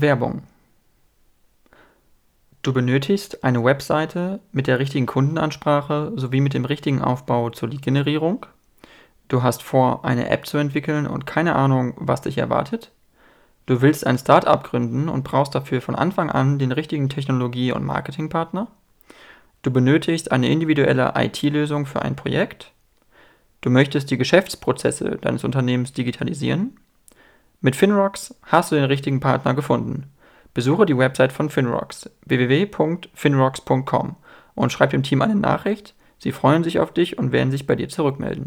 Werbung. Du benötigst eine Webseite mit der richtigen Kundenansprache sowie mit dem richtigen Aufbau zur Lead-Generierung. Du hast vor, eine App zu entwickeln und keine Ahnung, was dich erwartet. Du willst ein Start-up gründen und brauchst dafür von Anfang an den richtigen Technologie- und Marketingpartner. Du benötigst eine individuelle IT-Lösung für ein Projekt. Du möchtest die Geschäftsprozesse deines Unternehmens digitalisieren. Mit Finrox hast du den richtigen Partner gefunden. Besuche die Website von Finrox, www.finrox.com, und schreib dem Team eine Nachricht. Sie freuen sich auf dich und werden sich bei dir zurückmelden.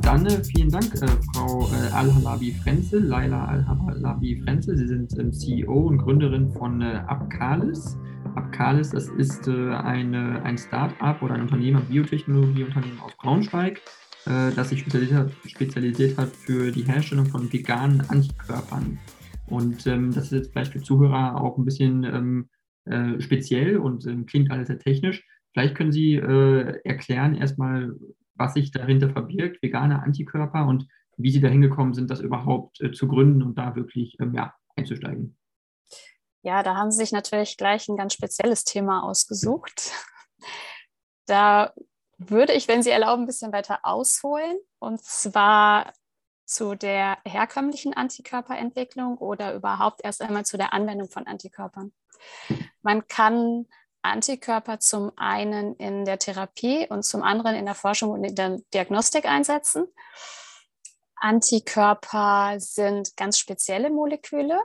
Dann vielen Dank, Frau Al-Halabi-Frenzel, Laila Al-Halabi-Frenzel. Sie sind CEO und Gründerin von Abcalis. Abcalis, das ist ein Start-up oder ein Unternehmen, ein Biotechnologieunternehmen aus Braunschweig, das sich spezialisiert hat für die Herstellung von veganen Antikörpern. Und das ist jetzt vielleicht für Zuhörer auch ein bisschen speziell und klingt alles sehr technisch. Vielleicht können Sie erklären erstmal, was sich dahinter verbirgt, vegane Antikörper, und wie Sie dahin gekommen sind, das überhaupt zu gründen und da wirklich einzusteigen. Ja, da haben Sie sich natürlich gleich ein ganz spezielles Thema ausgesucht. Da würde ich, wenn Sie erlauben, ein bisschen weiter ausholen, und zwar zu der herkömmlichen Antikörperentwicklung oder überhaupt erst einmal zu der Anwendung von Antikörpern. Man kann Antikörper zum einen in der Therapie und zum anderen in der Forschung und in der Diagnostik einsetzen. Antikörper sind ganz spezielle Moleküle,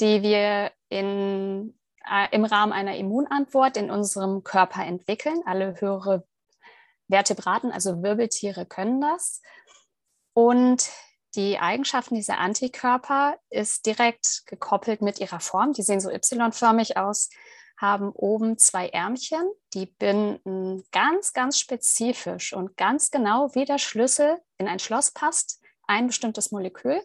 die wir im Rahmen einer Immunantwort in unserem Körper entwickeln. Alle höheren Vertebraten, also Wirbeltiere, können das. Und die Eigenschaften dieser Antikörper ist direkt gekoppelt mit ihrer Form. Die sehen so Y-förmig aus, haben oben zwei Ärmchen, die binden ganz, ganz spezifisch und ganz genau, wie der Schlüssel in ein Schloss passt, ein bestimmtes Molekül.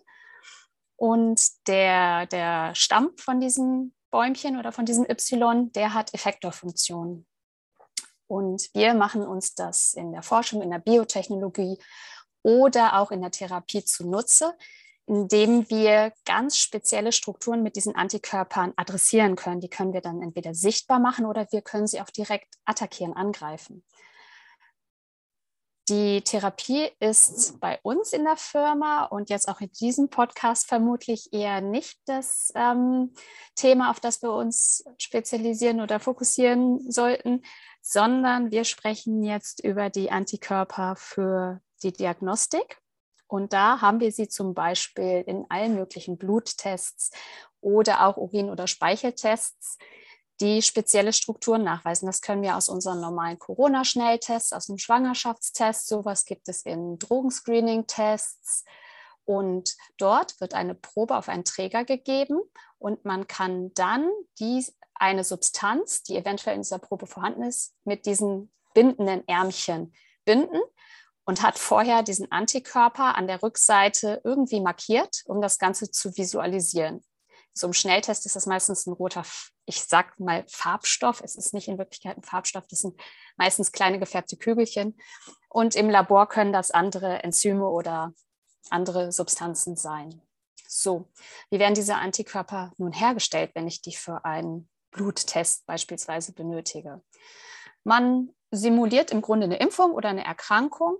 Und der Stamm von diesem Bäumchen oder von diesem Y, der hat Effektorfunktionen. Und wir machen uns das in der Forschung, in der Biotechnologie oder auch in der Therapie zunutze, indem wir ganz spezielle Strukturen mit diesen Antikörpern adressieren können. Die können wir dann entweder sichtbar machen oder wir können sie auch direkt attackieren, angreifen. Die Therapie ist bei uns in der Firma und jetzt auch in diesem Podcast vermutlich eher nicht das Thema, auf das wir uns spezialisieren oder fokussieren sollten, sondern wir sprechen jetzt über die Antikörper für die Diagnostik. Und da haben wir sie zum Beispiel in allen möglichen Bluttests oder auch Urin- oder Speicheltests, die spezielle Strukturen nachweisen. Das können wir aus unseren normalen Corona-Schnelltests, aus dem Schwangerschaftstest, sowas gibt es in Drogenscreening-Tests. Und dort wird eine Probe auf einen Träger gegeben und man kann dann eine Substanz, die eventuell in dieser Probe vorhanden ist, mit diesen bindenden Ärmchen binden. Und hat vorher diesen Antikörper an der Rückseite irgendwie markiert, um das Ganze zu visualisieren. So im Schnelltest ist das meistens ein roter, ich sag mal Farbstoff. Es ist nicht in Wirklichkeit ein Farbstoff, das sind meistens kleine gefärbte Kügelchen. Und im Labor können das andere Enzyme oder andere Substanzen sein. So, wie werden diese Antikörper nun hergestellt, wenn ich die für einen Bluttest beispielsweise benötige? Man simuliert im Grunde eine Impfung oder eine Erkrankung,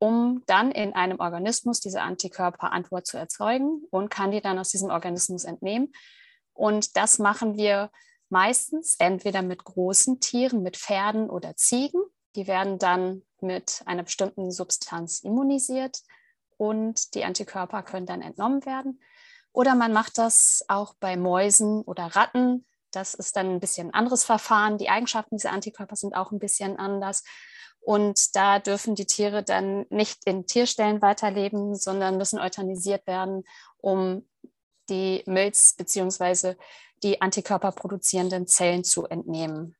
um dann in einem Organismus diese Antikörperantwort zu erzeugen und kann die dann aus diesem Organismus entnehmen. Und das machen wir meistens entweder mit großen Tieren, mit Pferden oder Ziegen. Die werden dann mit einer bestimmten Substanz immunisiert und die Antikörper können dann entnommen werden. Oder man macht das auch bei Mäusen oder Ratten. Das ist dann ein bisschen ein anderes Verfahren. Die Eigenschaften dieser Antikörper sind auch ein bisschen anders. Und da dürfen die Tiere dann nicht in Tierstellen weiterleben, sondern müssen euthanisiert werden, um die Milz- bzw. die antikörperproduzierenden Zellen zu entnehmen.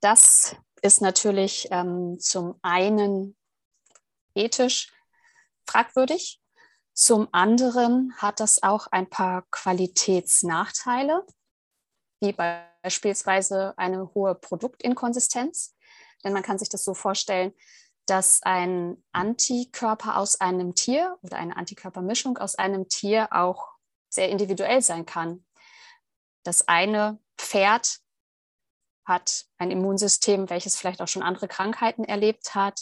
Das ist natürlich zum einen ethisch fragwürdig. Zum anderen hat das auch ein paar Qualitätsnachteile. wie beispielsweise eine hohe Produktinkonsistenz. Denn man kann sich das so vorstellen, dass ein Antikörper aus einem Tier oder eine Antikörpermischung aus einem Tier auch sehr individuell sein kann. Das eine Pferd hat ein Immunsystem, welches vielleicht auch schon andere Krankheiten erlebt hat,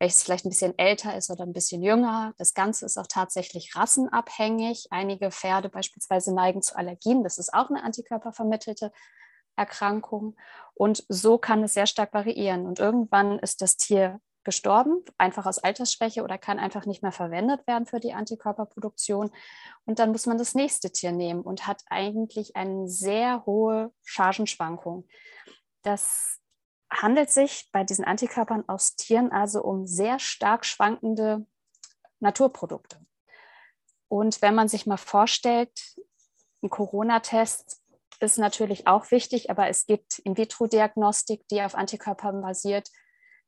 welches vielleicht ein bisschen älter ist oder ein bisschen jünger. Das Ganze ist auch tatsächlich rassenabhängig. Einige Pferde beispielsweise neigen zu Allergien. Das ist auch eine antikörpervermittelte Erkrankung. Und so kann es sehr stark variieren. Und irgendwann ist das Tier gestorben, einfach aus Altersschwäche oder kann einfach nicht mehr verwendet werden für die Antikörperproduktion. Und dann muss man das nächste Tier nehmen und hat eigentlich eine sehr hohe Chargenschwankung. Das handelt sich bei diesen Antikörpern aus Tieren also um sehr stark schwankende Naturprodukte. Und wenn man sich mal vorstellt, ein Corona-Test ist natürlich auch wichtig, aber es gibt In-vitro-Diagnostik, die auf Antikörpern basiert,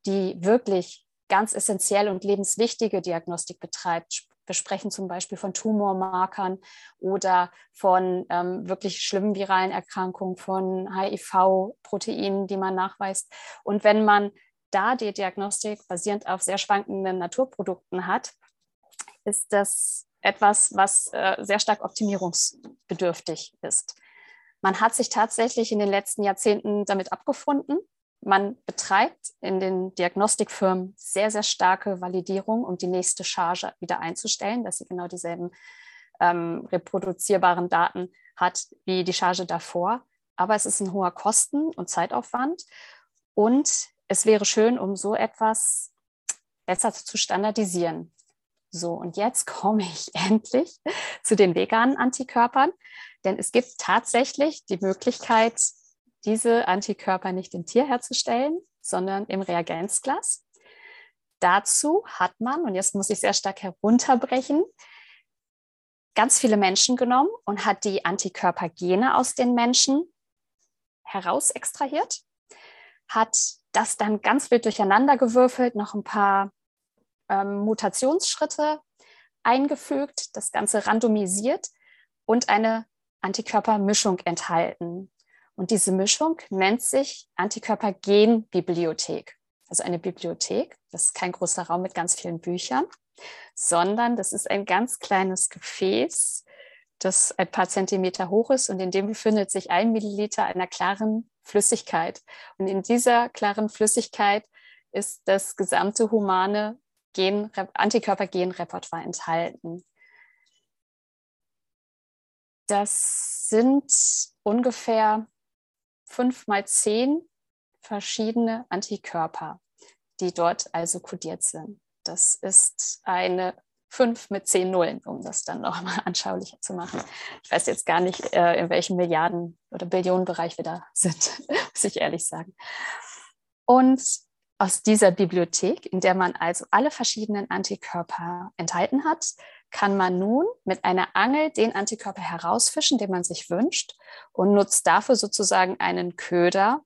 die wirklich ganz essentiell und lebenswichtige Diagnostik betreibt. Wir sprechen zum Beispiel von Tumormarkern oder von wirklich schlimmen viralen Erkrankungen, von HIV-Proteinen, die man nachweist. Und wenn man da die Diagnostik basierend auf sehr schwankenden Naturprodukten hat, ist das etwas, was sehr stark optimierungsbedürftig ist. Man hat sich tatsächlich in den letzten Jahrzehnten damit abgefunden. Man betreibt in den Diagnostikfirmen sehr, sehr starke Validierung, um die nächste Charge wieder einzustellen, dass sie genau dieselben reproduzierbaren Daten hat wie die Charge davor. Aber es ist ein hoher Kosten- und Zeitaufwand. Und es wäre schön, um so etwas besser zu standardisieren. So, und jetzt komme ich endlich zu den veganen Antikörpern. Denn es gibt tatsächlich die Möglichkeit, diese Antikörper nicht im Tier herzustellen, sondern im Reagenzglas. Dazu hat man, und jetzt muss ich sehr stark herunterbrechen, ganz viele Menschen genommen und hat die Antikörpergene aus den Menschen heraus extrahiert, hat das dann ganz wild durcheinander gewürfelt, noch ein paar Mutationsschritte eingefügt, das Ganze randomisiert und eine Antikörpermischung enthalten. Und diese Mischung nennt sich Antikörpergenbibliothek. Also eine Bibliothek, das ist kein großer Raum mit ganz vielen Büchern, sondern das ist ein ganz kleines Gefäß, das ein paar Zentimeter hoch ist und in dem befindet sich 1 Milliliter einer klaren Flüssigkeit. Und in dieser klaren Flüssigkeit ist das gesamte humane Antikörpergenrepertoire enthalten. Das sind ungefähr 5 mal 10 verschiedene Antikörper, die dort also kodiert sind. Das ist eine 5 mit 10 Nullen, um das dann nochmal anschaulicher zu machen. Ich weiß jetzt gar nicht, in welchem Milliarden- oder Billionenbereich wir da sind, muss ich ehrlich sagen. Und aus dieser Bibliothek, in der man also alle verschiedenen Antikörper enthalten hat, kann man nun mit einer Angel den Antikörper herausfischen, den man sich wünscht, und nutzt dafür sozusagen einen Köder,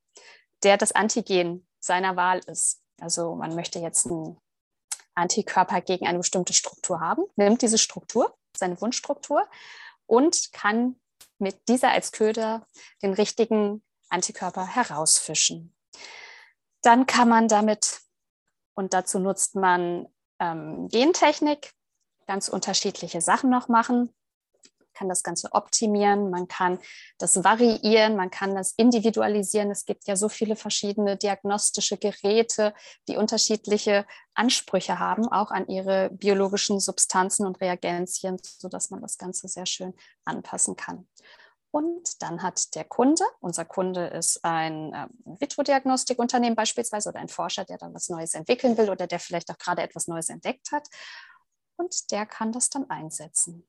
der das Antigen seiner Wahl ist. Also man möchte jetzt einen Antikörper gegen eine bestimmte Struktur haben, nimmt diese Struktur, seine Wunschstruktur, und kann mit dieser als Köder den richtigen Antikörper herausfischen. Dann kann man damit, und dazu nutzt man Gentechnik, ganz unterschiedliche Sachen noch machen. Man kann das Ganze optimieren, man kann das variieren, man kann das individualisieren. Es gibt ja so viele verschiedene diagnostische Geräte, die unterschiedliche Ansprüche haben, auch an ihre biologischen Substanzen und Reagenzien, sodass man das Ganze sehr schön anpassen kann. Und dann hat der Kunde, unser Kunde ist ein Vitro-Diagnostikunternehmen beispielsweise oder ein Forscher, der dann was Neues entwickeln will oder der vielleicht auch gerade etwas Neues entdeckt hat. Und der kann das dann einsetzen.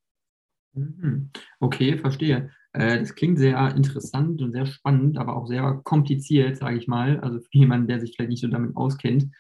Okay, verstehe. Das klingt sehr interessant und sehr spannend, aber auch sehr kompliziert, sage ich mal. Also für jemanden, der sich vielleicht nicht so damit auskennt.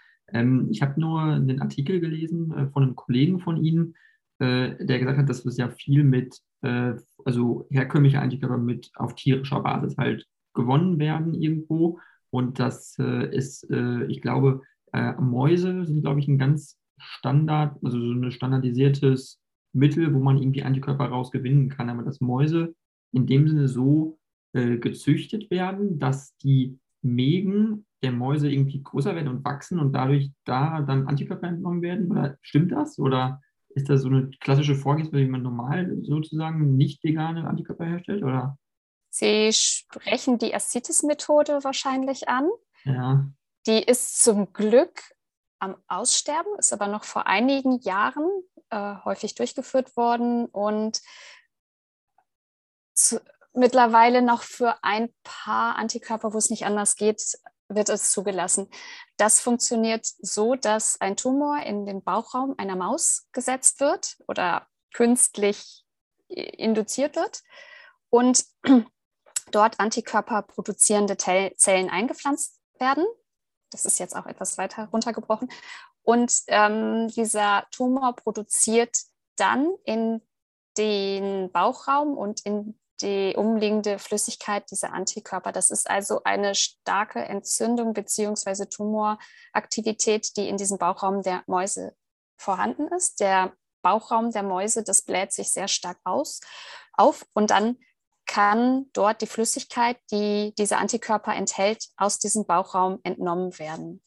Ich habe nur einen Artikel gelesen von einem Kollegen von Ihnen, der gesagt hat, dass das ja viel mit, also herkömmliche Antikörper mit auf tierischer Basis halt gewonnen werden irgendwo. Und das ist, ich glaube, Mäuse sind, glaube ich, ein ganz Standard, also so ein standardisiertes Mittel, wo man irgendwie Antikörper rausgewinnen kann. Aber dass Mäuse in dem Sinne so gezüchtet werden, dass die Mägen der Mäuse irgendwie größer werden und wachsen und dadurch da dann Antikörper entnommen werden? Oder stimmt das? Oder ist das so eine klassische Vorgehensweise, wie man normal sozusagen nicht vegane Antikörper herstellt? Oder? Sie sprechen die Ascites-Methode wahrscheinlich an. Ja. Die ist zum Glück am Aussterben, ist aber noch vor einigen Jahren häufig durchgeführt worden und mittlerweile noch für ein paar Antikörper, wo es nicht anders geht, wird es zugelassen. Das funktioniert so, dass ein Tumor in den Bauchraum einer Maus gesetzt wird oder künstlich induziert wird und dort Antikörper produzierende Zellen eingepflanzt werden. Das ist jetzt auch etwas weiter runtergebrochen. Und dieser Tumor produziert dann in den Bauchraum und in die umliegende Flüssigkeit dieser Antikörper. Das ist also eine starke Entzündung bzw. Tumoraktivität, die in diesem Bauchraum der Mäuse vorhanden ist. Der Bauchraum der Mäuse, das bläht sich sehr stark auf und dann kann dort die Flüssigkeit, die dieser Antikörper enthält, aus diesem Bauchraum entnommen werden.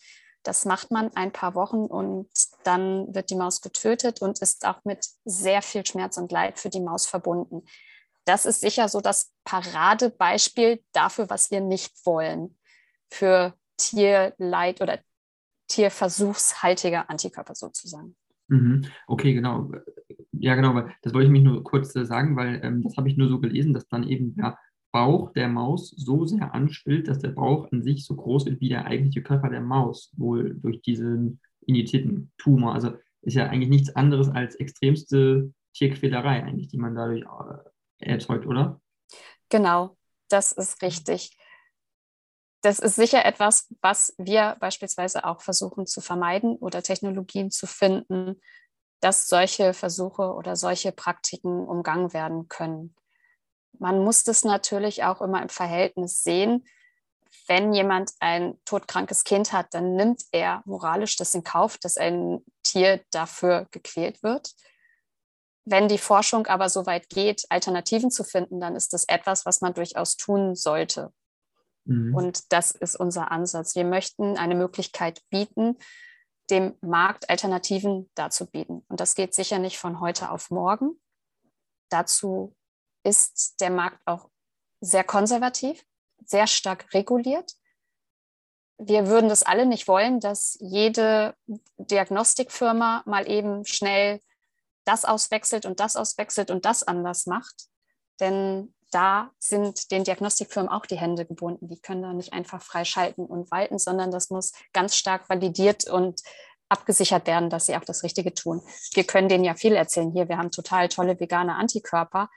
Das macht man ein paar Wochen und dann wird die Maus getötet und ist auch mit sehr viel Schmerz und Leid für die Maus verbunden. Das ist sicher so das Paradebeispiel dafür, was wir nicht wollen, für Tierleid oder tierversuchshaltige Antikörper sozusagen. Okay, genau. Ja, genau, das wollte ich mich nur kurz sagen, weil das habe ich nur so gelesen, dass dann eben der Bauch der Maus so sehr anschwillt, dass der Bauch an sich so groß ist wie der eigentliche Körper der Maus, wohl durch diesen injizierten Tumor. Also ist ja eigentlich nichts anderes als extremste Tierquälerei eigentlich, die man dadurch erzeugt, oder? Genau, das ist richtig. Das ist sicher etwas, was wir beispielsweise auch versuchen zu vermeiden oder Technologien zu finden, dass solche Versuche oder solche Praktiken umgangen werden können. Man muss das natürlich auch immer im Verhältnis sehen. Wenn jemand ein todkrankes Kind hat, dann nimmt er moralisch das in Kauf, dass ein Tier dafür gequält wird. Wenn die Forschung aber so weit geht, Alternativen zu finden, dann ist das etwas, was man durchaus tun sollte. Und das ist unser Ansatz. Wir möchten eine Möglichkeit bieten, dem Markt Alternativen dazu bieten. Und das geht sicher nicht von heute auf morgen. Dazu ist der Markt auch sehr konservativ, sehr stark reguliert. Wir würden das alle nicht wollen, dass jede Diagnostikfirma mal eben schnell das auswechselt und das auswechselt und das anders macht. Denn da sind den Diagnostikfirmen auch die Hände gebunden. Die können da nicht einfach freischalten und walten, sondern das muss ganz stark validiert und abgesichert werden, dass sie auch das Richtige tun. Wir können denen ja viel erzählen. Hier, wir haben total tolle vegane Antikörper.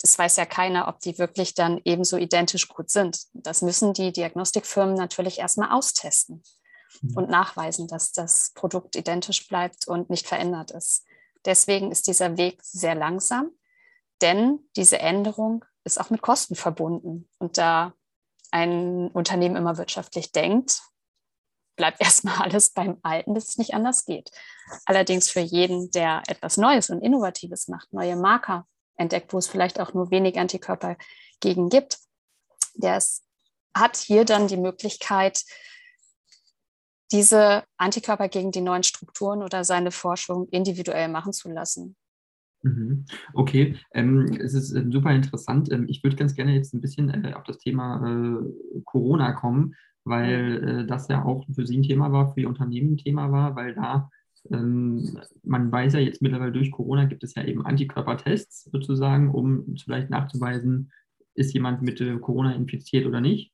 Das weiß ja keiner, ob die wirklich dann ebenso identisch gut sind. Das müssen die Diagnostikfirmen natürlich erstmal austesten und nachweisen, dass das Produkt identisch bleibt und nicht verändert ist. Deswegen ist dieser Weg sehr langsam, denn diese Änderung ist auch mit Kosten verbunden. Und da ein Unternehmen immer wirtschaftlich denkt, bleibt erstmal alles beim Alten, bis es nicht anders geht. Allerdings für jeden, der etwas Neues und Innovatives macht, neue Marker entdeckt, wo es vielleicht auch nur wenig Antikörper gegen gibt, hat hier dann die Möglichkeit, diese Antikörper gegen die neuen Strukturen oder seine Forschung individuell machen zu lassen. Okay, es ist super interessant. Ich würde ganz gerne jetzt ein bisschen auf das Thema Corona kommen, weil das ja auch für Sie ein Thema war, für Ihr Unternehmen ein Thema war, weil da, man weiß ja jetzt mittlerweile durch Corona gibt es ja eben Antikörpertests sozusagen, um vielleicht nachzuweisen, ist jemand mit Corona infiziert oder nicht.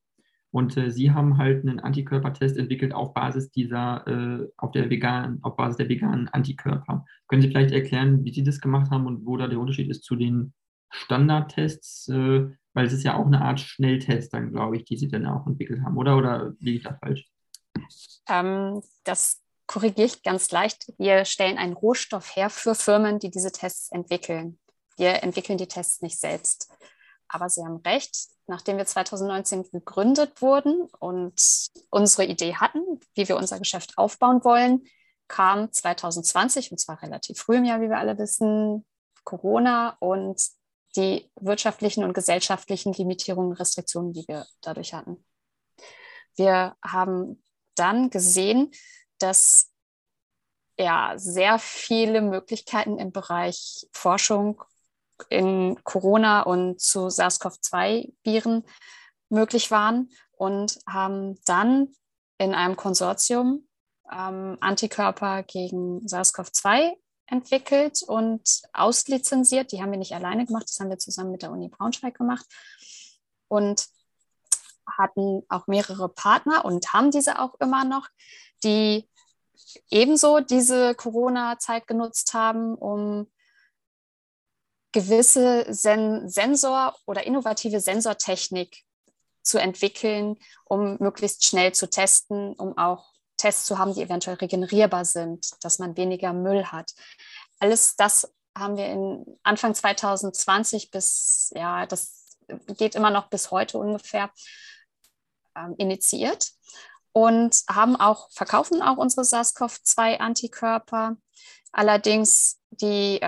Und Sie haben halt einen Antikörpertest entwickelt auf Basis der veganen Antikörper. Können Sie vielleicht erklären, wie Sie das gemacht haben und wo da der Unterschied ist zu den Standardtests? Weil es ist ja auch eine Art Schnelltest, dann glaube ich, die Sie dann auch entwickelt haben, oder? Oder liege ich da falsch? Das korrigiere ich ganz leicht. Wir stellen einen Rohstoff her für Firmen, die diese Tests entwickeln. Wir entwickeln die Tests nicht selbst. Aber Sie haben recht, nachdem wir 2019 gegründet wurden und unsere Idee hatten, wie wir unser Geschäft aufbauen wollen, kam 2020, und zwar relativ früh im Jahr, wie wir alle wissen, Corona. Und die wirtschaftlichen und gesellschaftlichen Limitierungen, Restriktionen, die wir dadurch hatten. Wir haben dann gesehen, dass ja sehr viele Möglichkeiten im Bereich Forschung in Corona und zu SARS-CoV-2-Viren möglich waren und haben dann in einem Konsortium Antikörper gegen SARS-CoV-2 entwickelt und auslizenziert. Die haben wir nicht alleine gemacht, das haben wir zusammen mit der Uni Braunschweig gemacht und hatten auch mehrere Partner und haben diese auch immer noch, die ebenso diese Corona-Zeit genutzt haben, um gewisse Sensor- oder innovative Sensortechnik zu entwickeln, um möglichst schnell zu testen, um auch Tests zu haben, die eventuell regenerierbar sind, dass man weniger Müll hat. Alles das haben wir in Anfang 2020 bis, ja, das geht immer noch bis heute ungefähr, initiiert und haben auch, verkaufen auch unsere SARS-CoV-2-Antikörper. Allerdings die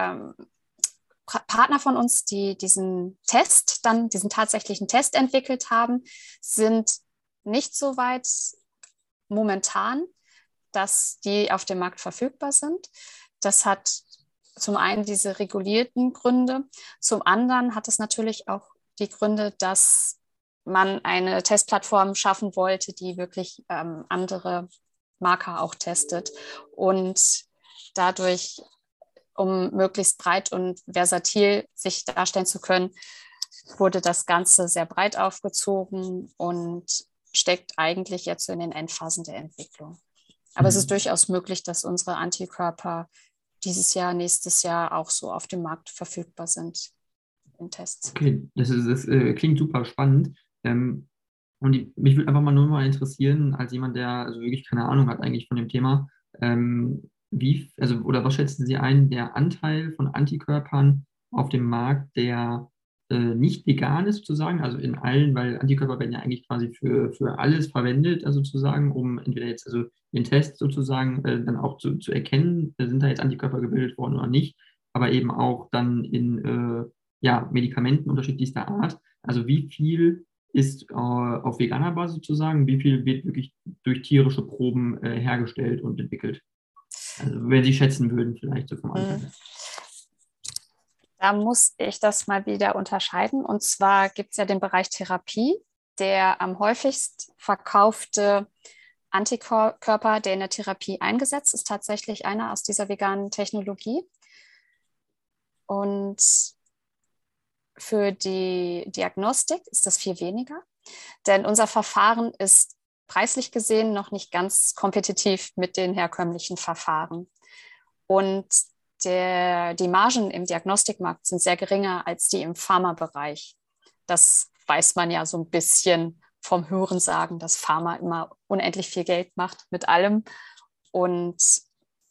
Partner von uns, die diesen tatsächlichen Test entwickelt haben, sind nicht so weit momentan, dass die auf dem Markt verfügbar sind. Das hat zum einen diese regulierten Gründe, zum anderen hat es natürlich auch die Gründe, dass man eine Testplattform schaffen wollte, die wirklich andere Marker auch testet und dadurch, um möglichst breit und versatil sich darstellen zu können, wurde das Ganze sehr breit aufgezogen und steckt eigentlich jetzt so in den Endphasen der Entwicklung. Aber es ist durchaus möglich, dass unsere Antikörper dieses Jahr, nächstes Jahr auch so auf dem Markt verfügbar sind in Tests. Okay, das klingt super spannend. Mich würde einfach nur mal interessieren, als jemand, der also wirklich keine Ahnung hat eigentlich von dem Thema, was schätzen Sie ein, der Anteil von Antikörpern auf dem Markt, der nicht vegan ist sozusagen, also in allen, weil Antikörper werden ja eigentlich quasi für alles verwendet, also sozusagen, um entweder jetzt also den Test sozusagen dann auch zu erkennen, sind da jetzt Antikörper gebildet worden oder nicht, aber eben auch dann in Medikamenten unterschiedlichster Art. Also wie viel ist auf veganer Basis sozusagen, wie viel wird wirklich durch tierische Proben hergestellt und entwickelt? Also wenn Sie schätzen würden, vielleicht so vom Anfang. Da muss ich das mal wieder unterscheiden. Und zwar gibt es ja den Bereich Therapie, der am häufigst verkaufte Antikörper, der in der Therapie eingesetzt ist, tatsächlich einer aus dieser veganen Technologie. Und für die Diagnostik ist das viel weniger, denn unser Verfahren ist preislich gesehen noch nicht ganz kompetitiv mit den herkömmlichen Verfahren. Und die Margen im Diagnostikmarkt sind sehr geringer als die im Pharmabereich. Das weiß man ja so ein bisschen vom Hörensagen, dass Pharma immer unendlich viel Geld macht mit allem. Und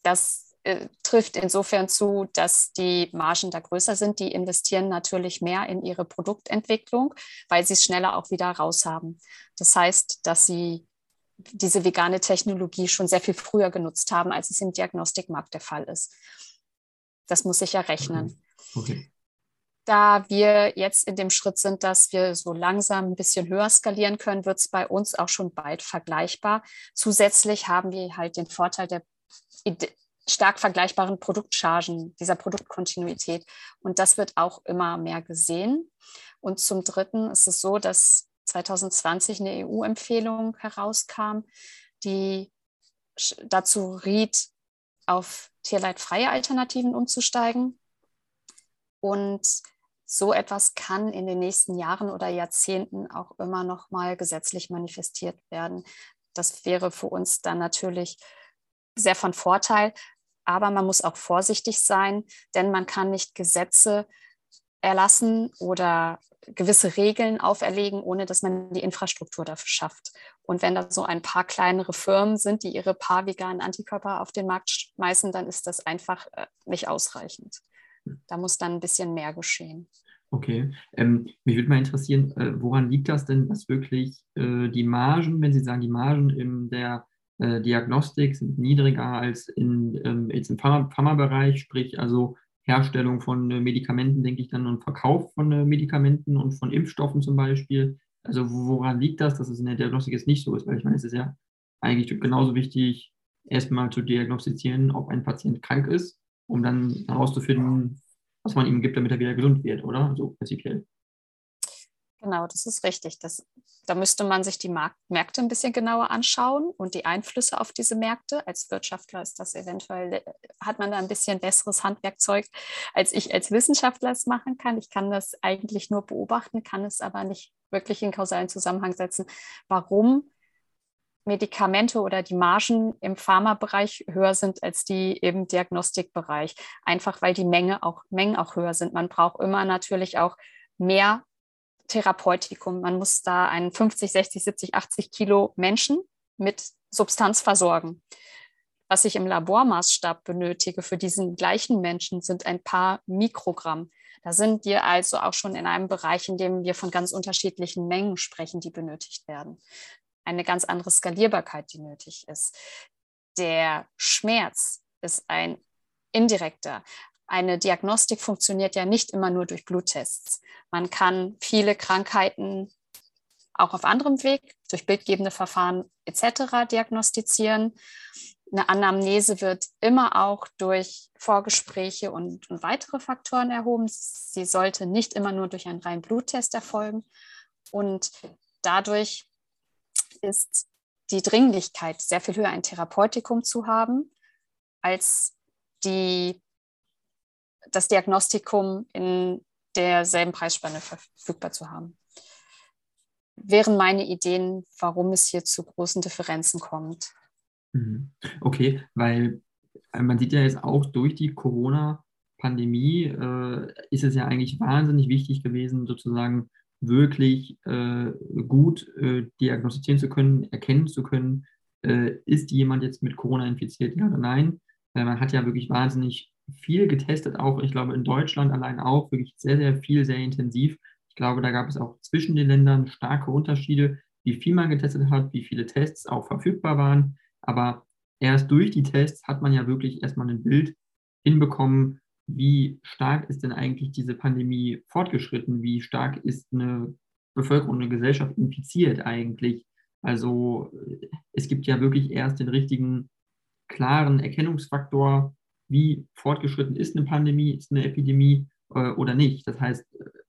das trifft insofern zu, dass die Margen da größer sind. Die investieren natürlich mehr in ihre Produktentwicklung, weil sie es schneller auch wieder raus haben. Das heißt, dass sie diese vegane Technologie schon sehr viel früher genutzt haben, als es im Diagnostikmarkt der Fall ist. Das muss sich ja rechnen. Okay. Da wir jetzt in dem Schritt sind, dass wir so langsam ein bisschen höher skalieren können, wird es bei uns auch schon bald vergleichbar. Zusätzlich haben wir halt den Vorteil der stark vergleichbaren Produktchargen, dieser Produktkontinuität. Und das wird auch immer mehr gesehen. Und zum Dritten ist es so, dass 2020 eine EU-Empfehlung herauskam, die dazu riet, auf tierleidfreie Alternativen umzusteigen. Und so etwas kann in den nächsten Jahren oder Jahrzehnten auch immer noch mal gesetzlich manifestiert werden. Das wäre für uns dann natürlich sehr von Vorteil. Aber man muss auch vorsichtig sein, denn man kann nicht Gesetze erlassen oder gewisse Regeln auferlegen, ohne dass man die Infrastruktur dafür schafft. Und wenn da so ein paar kleinere Firmen sind, die ihre paar veganen Antikörper auf den Markt schmeißen, dann ist das einfach nicht ausreichend. Da muss dann ein bisschen mehr geschehen. Okay. Mich würde mal interessieren, woran liegt das denn, dass wirklich die Margen, wenn Sie sagen, die Margen in der Diagnostik sind niedriger als jetzt im Pharmabereich, sprich also Herstellung von Medikamenten, denke ich dann, und Verkauf von Medikamenten und von Impfstoffen zum Beispiel. Also woran liegt das, dass es in der Diagnostik jetzt nicht so ist? Weil ich meine, es ist ja eigentlich genauso wichtig, erstmal zu diagnostizieren, ob ein Patient krank ist, um dann herauszufinden, was man ihm gibt, damit er wieder gesund wird, oder? So prinzipiell. Genau, das ist richtig. Da müsste man sich die Märkte ein bisschen genauer anschauen und die Einflüsse auf diese Märkte. Als Wirtschaftler ist das eventuell, hat man da ein bisschen besseres Handwerkzeug, als ich als Wissenschaftler es machen kann. Ich kann das eigentlich nur beobachten, kann es aber nicht wirklich in kausalen Zusammenhang setzen, warum Medikamente oder die Margen im Pharmabereich höher sind als die im Diagnostikbereich. Einfach weil die Mengen auch höher sind. Man braucht immer natürlich auch mehr Therapeutikum. Man muss da einen 50, 60, 70, 80 Kilo Menschen mit Substanz versorgen. Was ich im Labormaßstab benötige für diesen gleichen Menschen sind ein paar Mikrogramm. Da sind wir also auch schon in einem Bereich, in dem wir von ganz unterschiedlichen Mengen sprechen, die benötigt werden. Eine ganz andere Skalierbarkeit, die nötig ist. Der Schmerz ist ein indirekter. Eine Diagnostik funktioniert ja nicht immer nur durch Bluttests. Man kann viele Krankheiten auch auf anderem Weg, durch bildgebende Verfahren etc. diagnostizieren. Eine Anamnese wird immer auch durch Vorgespräche und weitere Faktoren erhoben. Sie sollte nicht immer nur durch einen reinen Bluttest erfolgen. Und dadurch ist die Dringlichkeit sehr viel höher, ein Therapeutikum zu haben, als das Diagnostikum in derselben Preisspanne verfügbar zu haben. Wären meine Ideen, warum es hier zu großen Differenzen kommt. Okay, weil man sieht ja jetzt auch durch die Corona-Pandemie ist es ja eigentlich wahnsinnig wichtig gewesen, sozusagen wirklich gut diagnostizieren zu können, erkennen zu können, ist jemand jetzt mit Corona infiziert, ja oder nein. Man hat ja wirklich wahnsinnig viel getestet, auch ich glaube in Deutschland allein auch, wirklich sehr, sehr viel, sehr intensiv. Ich glaube, da gab es auch zwischen den Ländern starke Unterschiede, wie viel man getestet hat, wie viele Tests auch verfügbar waren. Aber erst durch die Tests hat man ja wirklich erstmal ein Bild hinbekommen, wie stark ist denn eigentlich diese Pandemie fortgeschritten, wie stark ist eine Bevölkerung, eine Gesellschaft infiziert eigentlich. Also es gibt ja wirklich erst den richtigen, klaren Erkennungsfaktor, wie fortgeschritten ist eine Pandemie, ist eine Epidemie oder nicht. Das heißt,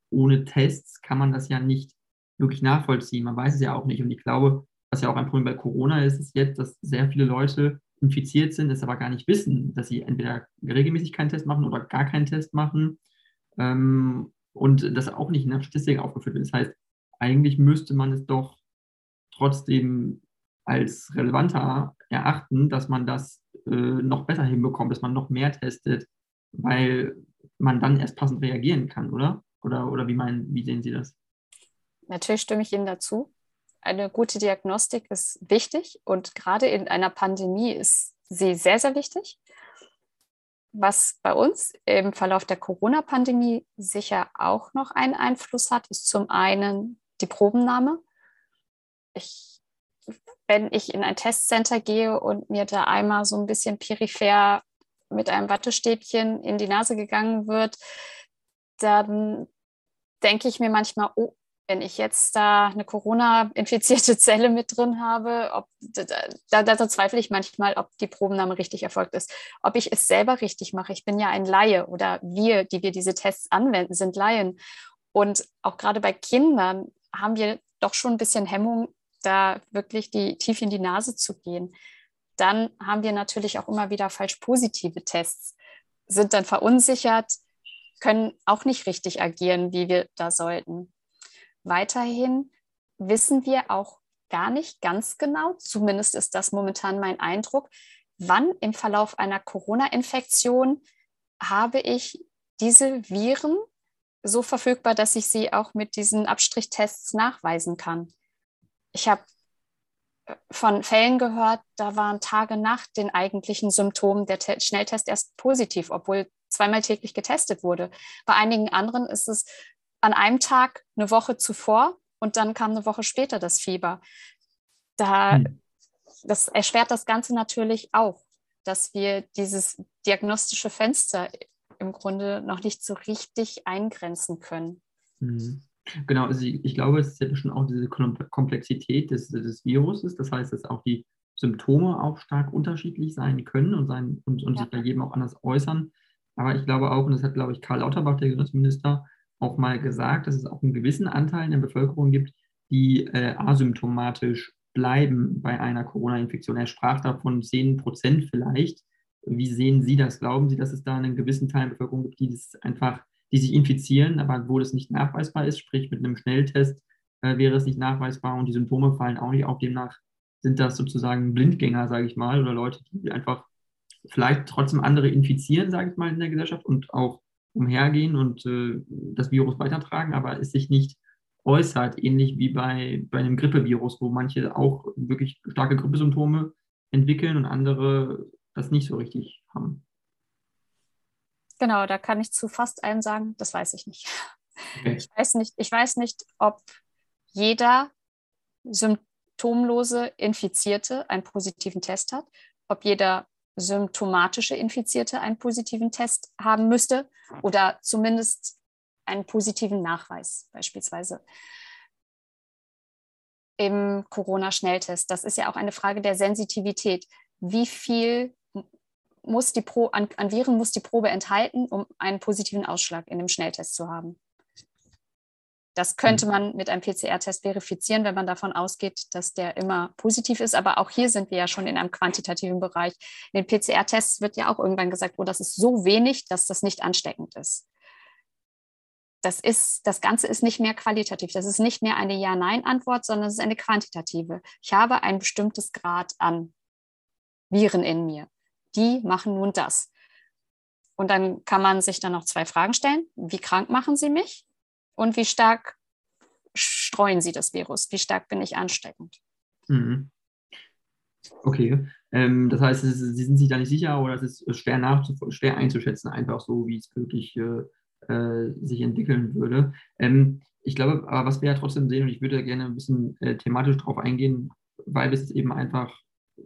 ohne Tests kann man das ja nicht wirklich nachvollziehen. Man weiß es ja auch nicht. Und ich glaube, was ja auch ein Problem bei Corona ist, ist jetzt, dass sehr viele Leute infiziert sind, es aber gar nicht wissen, dass sie entweder regelmäßig keinen Test machen oder gar keinen Test machen und das auch nicht in der Statistik aufgeführt wird. Das heißt, eigentlich müsste man es doch trotzdem als relevanter erachten, dass man das noch besser hinbekommt, dass man noch mehr testet, weil man dann erst passend reagieren kann, oder? Oder wie sehen Sie das? Natürlich stimme ich Ihnen dazu. Eine gute Diagnostik ist wichtig und gerade in einer Pandemie ist sie sehr, sehr wichtig. Was bei uns im Verlauf der Corona-Pandemie sicher auch noch einen Einfluss hat, ist zum einen die Probennahme. Wenn ich in ein Testcenter gehe und mir da einmal so ein bisschen peripher mit einem Wattestäbchen in die Nase gegangen wird, dann denke ich mir manchmal, oh, wenn ich jetzt da eine Corona-infizierte Zelle mit drin habe, da zweifle ich manchmal, ob die Probennahme richtig erfolgt ist, ob ich es selber richtig mache. Ich bin ja ein Laie oder wir, die wir diese Tests anwenden, sind Laien. Und auch gerade bei Kindern haben wir doch schon ein bisschen Hemmung, da wirklich tief in die Nase zu gehen. Dann haben wir natürlich auch immer wieder falsch positive Tests, sind dann verunsichert, können auch nicht richtig agieren, wie wir da sollten. Weiterhin wissen wir auch gar nicht ganz genau, zumindest ist das momentan mein Eindruck, wann im Verlauf einer Corona-Infektion habe ich diese Viren so verfügbar, dass ich sie auch mit diesen Abstrichtests nachweisen kann. Ich habe von Fällen gehört, da waren Tage nach den eigentlichen Symptomen der Schnelltest erst positiv, obwohl zweimal täglich getestet wurde. Bei einigen anderen ist es an einem Tag eine Woche zuvor und dann kam eine Woche später das Fieber. Das erschwert das Ganze natürlich auch, dass wir dieses diagnostische Fenster im Grunde noch nicht so richtig eingrenzen können. Genau, also ich glaube, es ist ja schon auch diese Komplexität des Viruses, das heißt, dass auch die Symptome auch stark unterschiedlich sein können und sich bei jedem auch anders äußern. Aber ich glaube auch, und das hat, glaube ich, Karl Lauterbach, der Gesundheitsminister, auch mal gesagt, dass es auch einen gewissen Anteil in der Bevölkerung gibt, die asymptomatisch bleiben bei einer Corona-Infektion. Er sprach da von 10% vielleicht. Wie sehen Sie das? Glauben Sie, dass es da einen gewissen Teil der Bevölkerung gibt, die sich infizieren, aber wo das nicht nachweisbar ist, sprich mit einem Schnelltest wäre es nicht nachweisbar und die Symptome fallen auch nicht auf, demnach sind das sozusagen Blindgänger, sage ich mal, oder Leute, die einfach vielleicht trotzdem andere infizieren, sage ich mal, in der Gesellschaft und auch umhergehen und das Virus weitertragen, aber es sich nicht äußert, ähnlich wie bei einem Grippevirus, wo manche auch wirklich starke Grippesymptome entwickeln und andere das nicht so richtig haben. Genau, da kann ich zu fast allem sagen, das weiß ich nicht. Okay. Ich weiß nicht, ob jeder symptomlose Infizierte einen positiven Test hat, ob jeder symptomatische Infizierte einen positiven Test haben müsste oder zumindest einen positiven Nachweis beispielsweise im Corona-Schnelltest. Das ist ja auch eine Frage der Sensitivität. Wie viel Viren muss die Probe enthalten, um einen positiven Ausschlag in dem Schnelltest zu haben? Das könnte man mit einem PCR-Test verifizieren, wenn man davon ausgeht, dass der immer positiv ist. Aber auch hier sind wir ja schon in einem quantitativen Bereich. In den PCR-Tests wird ja auch irgendwann gesagt, oh, das ist so wenig, dass das nicht ansteckend ist. Das Ganze ist nicht mehr qualitativ. Das ist nicht mehr eine Ja-Nein-Antwort, sondern es ist eine quantitative. Ich habe ein bestimmtes Grad an Viren in mir. Die machen nun das. Und dann kann man sich dann noch 2 Fragen stellen. Wie krank machen sie mich? Und wie stark streuen sie das Virus? Wie stark bin ich ansteckend? Okay. Das heißt, sie sind sich da nicht sicher oder es ist schwer einzuschätzen, einfach so, wie es wirklich sich entwickeln würde. Ich glaube, aber was wir ja trotzdem sehen, und ich würde da gerne ein bisschen thematisch drauf eingehen, weil wir es eben einfach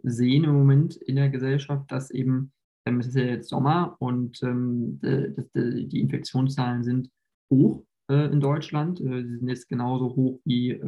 sehen im Moment in der Gesellschaft, dass eben, es ist ja jetzt Sommer und die Infektionszahlen sind hoch in Deutschland. Sie sind jetzt genauso hoch, wie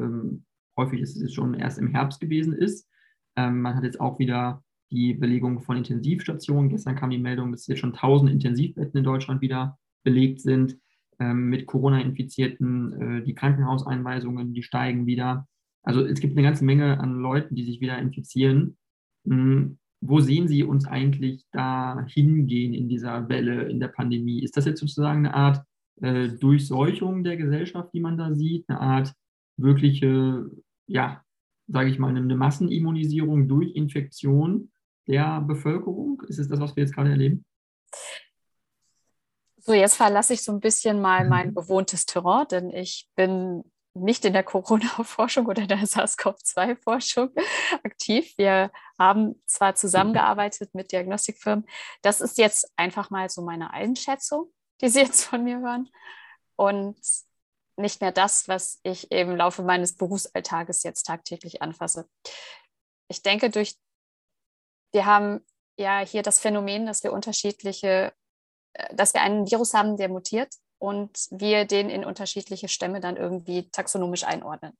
häufig es schon erst im Herbst gewesen ist. Man hat jetzt auch wieder die Belegung von Intensivstationen. Gestern kam die Meldung, dass jetzt schon 1000 Intensivbetten in Deutschland wieder belegt sind mit Corona-Infizierten. Die Krankenhauseinweisungen, die steigen wieder. Also es gibt eine ganze Menge an Leuten, die sich wieder infizieren. Wo sehen Sie uns eigentlich da hingehen in dieser Welle, in der Pandemie? Ist das jetzt sozusagen eine Art Durchseuchung der Gesellschaft, die man da sieht, eine Art wirkliche, ja, sage ich mal, eine Massenimmunisierung durch Infektion der Bevölkerung? Ist es das, was wir jetzt gerade erleben? So, jetzt verlasse ich so ein bisschen mal mein gewohntes Terrain, denn ich bin nicht in der Corona-Forschung oder der SARS-CoV-2-Forschung aktiv. Wir haben zwar zusammengearbeitet mit Diagnostikfirmen, das ist jetzt einfach mal so meine Einschätzung, die Sie jetzt von mir hören, und nicht mehr das, was ich im Laufe meines Berufsalltages jetzt tagtäglich anfasse. Ich denke, wir haben ja hier das Phänomen, dass wir einen Virus haben, der mutiert und wir den in unterschiedliche Stämme dann irgendwie taxonomisch einordnen.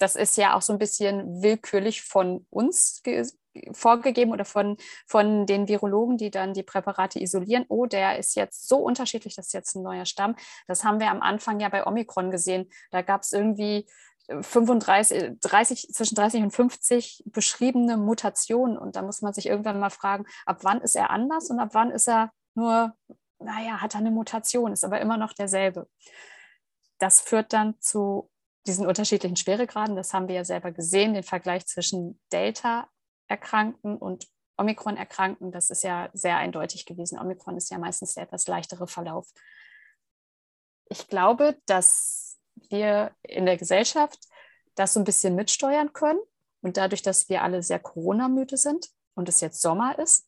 Das ist ja auch so ein bisschen willkürlich von uns vorgegeben oder von den Virologen, die dann die Präparate isolieren. Oh, der ist jetzt so unterschiedlich, das ist jetzt ein neuer Stamm. Das haben wir am Anfang ja bei Omikron gesehen. Da gab es irgendwie zwischen 30 und 50 beschriebene Mutationen. Und da muss man sich irgendwann mal fragen, ab wann ist er anders und ab wann ist er nur, naja, hat er eine Mutation, ist aber immer noch derselbe. Das führt dann zu diesen unterschiedlichen Schweregraden. Das haben wir ja selber gesehen, den Vergleich zwischen Delta Erkrankten und Omikron-Erkrankten, das ist ja sehr eindeutig gewesen. Omikron ist ja meistens der etwas leichtere Verlauf. Ich glaube, dass wir in der Gesellschaft das so ein bisschen mitsteuern können und dadurch, dass wir alle sehr Corona-müde sind und es jetzt Sommer ist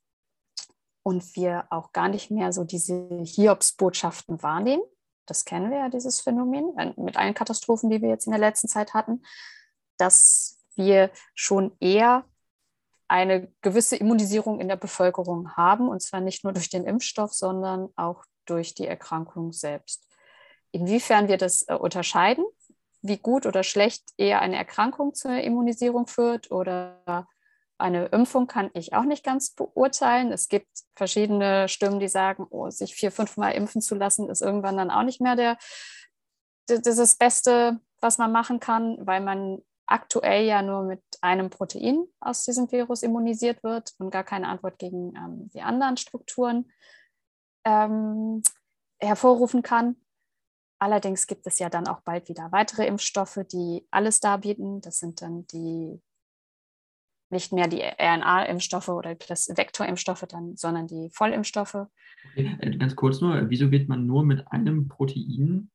und wir auch gar nicht mehr so diese Hiobsbotschaften wahrnehmen, das kennen wir ja, dieses Phänomen, mit allen Katastrophen, die wir jetzt in der letzten Zeit hatten, dass wir schon eher eine gewisse Immunisierung in der Bevölkerung haben, und zwar nicht nur durch den Impfstoff, sondern auch durch die Erkrankung selbst. Inwiefern wir das unterscheiden, wie gut oder schlecht eher eine Erkrankung zur Immunisierung führt oder eine Impfung, kann ich auch nicht ganz beurteilen. Es gibt verschiedene Stimmen, die sagen, oh, sich 4-5 Mal impfen zu lassen, ist irgendwann dann auch nicht mehr das Beste, was man machen kann, weil man aktuell ja nur mit einem Protein aus diesem Virus immunisiert wird und gar keine Antwort gegen die anderen Strukturen hervorrufen kann. Allerdings gibt es ja dann auch bald wieder weitere Impfstoffe, die alles darbieten. Das sind dann die nicht mehr die RNA-Impfstoffe oder Vektor-Impfstoffe, sondern die Vollimpfstoffe. Okay, ganz kurz nur, wieso wird man nur mit einem Protein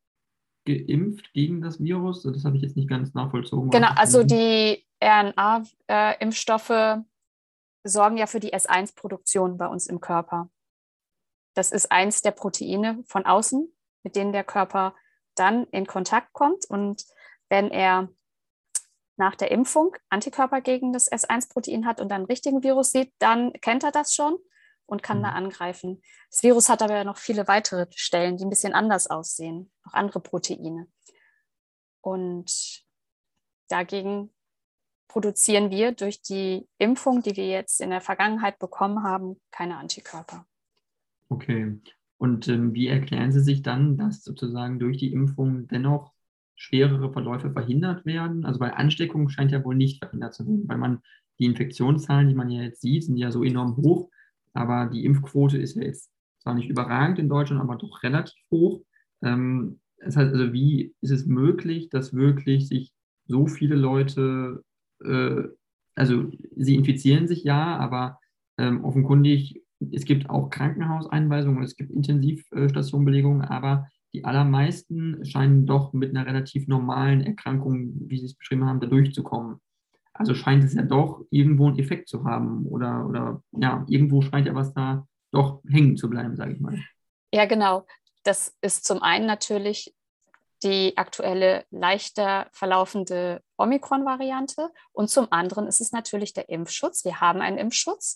geimpft gegen das Virus? Das habe ich jetzt nicht ganz nachvollzogen. Genau, also die RNA-Impfstoffe sorgen ja für die S1-Produktion bei uns im Körper. Das ist eins der Proteine von außen, mit denen der Körper dann in Kontakt kommt. Und wenn er nach der Impfung Antikörper gegen das S1-Protein hat und dann einen richtigen Virus sieht, dann kennt er das schon und kann da angreifen. Das Virus hat aber noch viele weitere Stellen, die ein bisschen anders aussehen, noch andere Proteine. Und dagegen produzieren wir durch die Impfung, die wir jetzt in der Vergangenheit bekommen haben, keine Antikörper. Okay. Und wie erklären Sie sich dann, dass sozusagen durch die Impfung dennoch schwerere Verläufe verhindert werden? Also bei Ansteckung scheint ja wohl nicht verhindert zu werden, weil man die Infektionszahlen, die man ja jetzt sieht, sind ja so enorm hoch. Aber die Impfquote ist ja jetzt zwar nicht überragend in Deutschland, aber doch relativ hoch. Das heißt also, wie ist es möglich, dass wirklich sich so viele Leute, also sie infizieren sich ja, aber offenkundig, es gibt auch Krankenhauseinweisungen, es gibt Intensivstationenbelegungen, aber die allermeisten scheinen doch mit einer relativ normalen Erkrankung, wie Sie es beschrieben haben, da durchzukommen. Also scheint es ja doch irgendwo einen Effekt zu haben oder ja, irgendwo scheint ja was da doch hängen zu bleiben, sage ich mal. Ja, genau. Das ist zum einen natürlich die aktuelle leichter verlaufende Omikron-Variante und zum anderen ist es natürlich der Impfschutz. Wir haben einen Impfschutz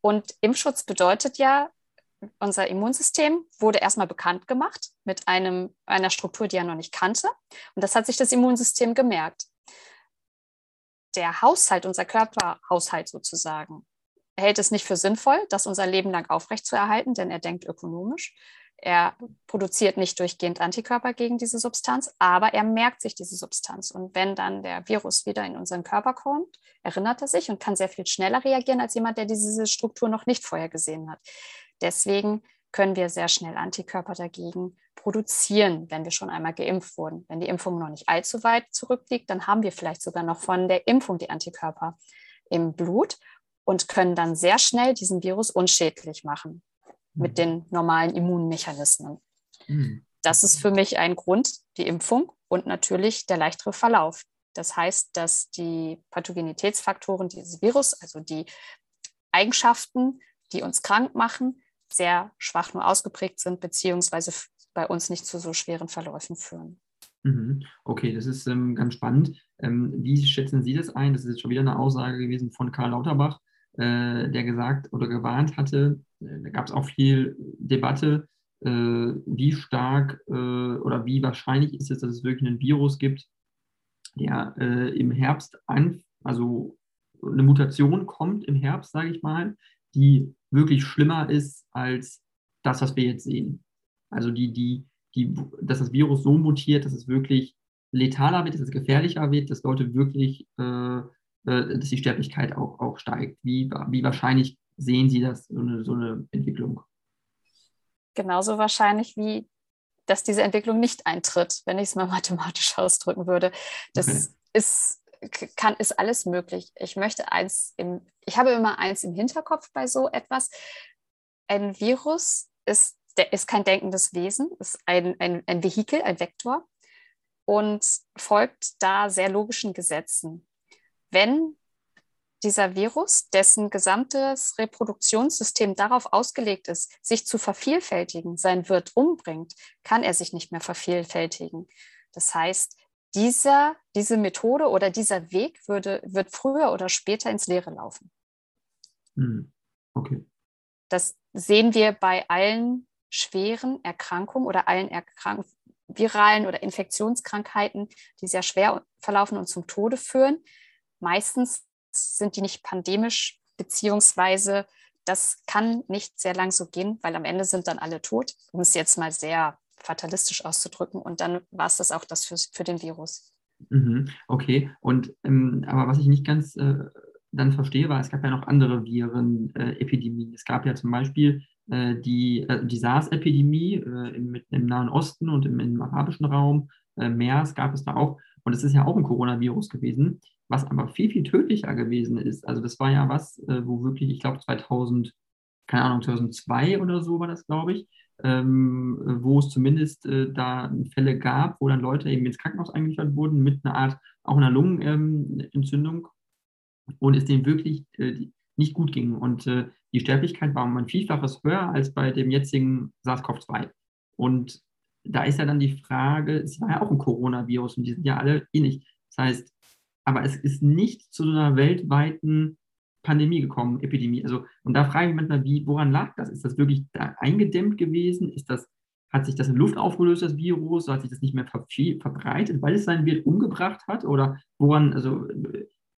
und Impfschutz bedeutet ja, unser Immunsystem wurde erstmal bekannt gemacht mit einer Struktur, die er noch nicht kannte und das hat sich das Immunsystem gemerkt. Der Haushalt, unser Körperhaushalt sozusagen, hält es nicht für sinnvoll, das unser Leben lang aufrechtzuerhalten, denn er denkt ökonomisch. Er produziert nicht durchgehend Antikörper gegen diese Substanz, aber er merkt sich diese Substanz. Und wenn dann der Virus wieder in unseren Körper kommt, erinnert er sich und kann sehr viel schneller reagieren als jemand, der diese Struktur noch nicht vorher gesehen hat. Deswegen können wir sehr schnell Antikörper dagegen produzieren, wenn wir schon einmal geimpft wurden. Wenn die Impfung noch nicht allzu weit zurückliegt, dann haben wir vielleicht sogar noch von der Impfung die Antikörper im Blut und können dann sehr schnell diesen Virus unschädlich machen mit den normalen Immunmechanismen. Das ist für mich ein Grund, die Impfung und natürlich der leichtere Verlauf. Das heißt, dass die Pathogenitätsfaktoren dieses Virus, also die Eigenschaften, die uns krank machen, sehr schwach nur ausgeprägt sind, beziehungsweise bei uns nicht zu so schweren Verläufen führen. Okay, das ist ganz spannend. Wie schätzen Sie das ein? Das ist jetzt schon wieder eine Aussage gewesen von Karl Lauterbach, der gesagt oder gewarnt hatte, da gab es auch viel Debatte, wie stark oder wie wahrscheinlich ist es, dass es wirklich einen Virus gibt, der im Herbst, also eine Mutation kommt im Herbst, sage ich mal, die wirklich schlimmer ist als das, was wir jetzt sehen. Also dass das Virus so mutiert, dass es wirklich letaler wird, dass es gefährlicher wird, dass Leute wirklich, dass die Sterblichkeit auch steigt. Wie wahrscheinlich sehen Sie das, so eine Entwicklung? Genauso wahrscheinlich wie, dass diese Entwicklung nicht eintritt, wenn ich es mal mathematisch ausdrücken würde. Ist alles möglich. Ich habe immer eins im Hinterkopf bei so etwas. Ein Virus ist kein denkendes Wesen, ist ein Vehikel, ein Vektor und folgt da sehr logischen Gesetzen. Wenn dieser Virus, dessen gesamtes Reproduktionssystem darauf ausgelegt ist, sich zu vervielfältigen, sein Wirt umbringt, kann er sich nicht mehr vervielfältigen. Das heißt, diese Methode oder dieser Weg wird früher oder später ins Leere laufen. Okay. Das sehen wir bei allen schweren Erkrankungen oder allen viralen oder Infektionskrankheiten, die sehr schwer verlaufen und zum Tode führen. Meistens sind die nicht pandemisch, beziehungsweise das kann nicht sehr lang so gehen, weil am Ende sind dann alle tot, um es jetzt mal sehr fatalistisch auszudrücken. Und dann war es das auch das für den Virus. Okay, und aber was ich nicht ganz dann verstehe, war, es gab ja noch andere Virenepidemien. Es gab ja zum Beispiel die SARS-Epidemie im Nahen Osten und im arabischen Raum. MERS gab es da auch. Und es ist ja auch ein Coronavirus gewesen, was aber viel, viel tödlicher gewesen ist. Also das war ja was, wo wirklich, ich glaube 2002 oder so war das, glaube ich, wo es zumindest da Fälle gab, wo dann Leute eben ins Krankenhaus eingeliefert wurden mit einer Art, auch einer Lungenentzündung und es denen wirklich nicht gut ging. Und die Sterblichkeit war um ein Vielfaches höher als bei dem jetzigen SARS-CoV-2. Und da ist ja dann die Frage, es war ja auch ein Coronavirus und die sind ja alle ähnlich. Das heißt, aber es ist nicht zu einer weltweiten Pandemie gekommen, Epidemie. Also, und da frage ich mich manchmal, woran lag das? Ist das wirklich da eingedämmt gewesen? Hat sich das in Luft aufgelöst, das Virus? Hat sich das nicht mehr verbreitet, weil es seinen Wirt umgebracht hat? Oder woran, also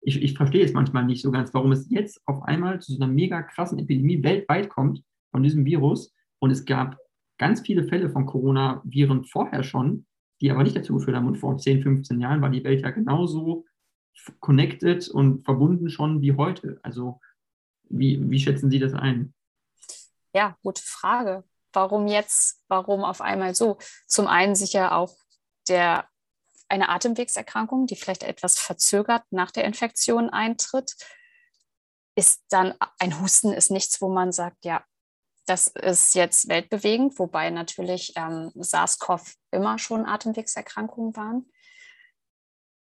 ich verstehe es manchmal nicht so ganz, warum es jetzt auf einmal zu so einer mega krassen Epidemie weltweit kommt von diesem Virus. Und es gab ganz viele Fälle von Coronaviren vorher schon, die aber nicht dazu geführt haben. Und vor 10, 15 Jahren war die Welt ja genauso connected und verbunden schon wie heute. Also wie schätzen Sie das ein? Ja, gute Frage. Warum jetzt? Warum auf einmal so? Zum einen sicher auch eine Atemwegserkrankung, die vielleicht etwas verzögert nach der Infektion eintritt. Ein Husten ist nichts, wo man sagt, ja, das ist jetzt weltbewegend, wobei natürlich SARS-CoV immer schon Atemwegserkrankungen waren.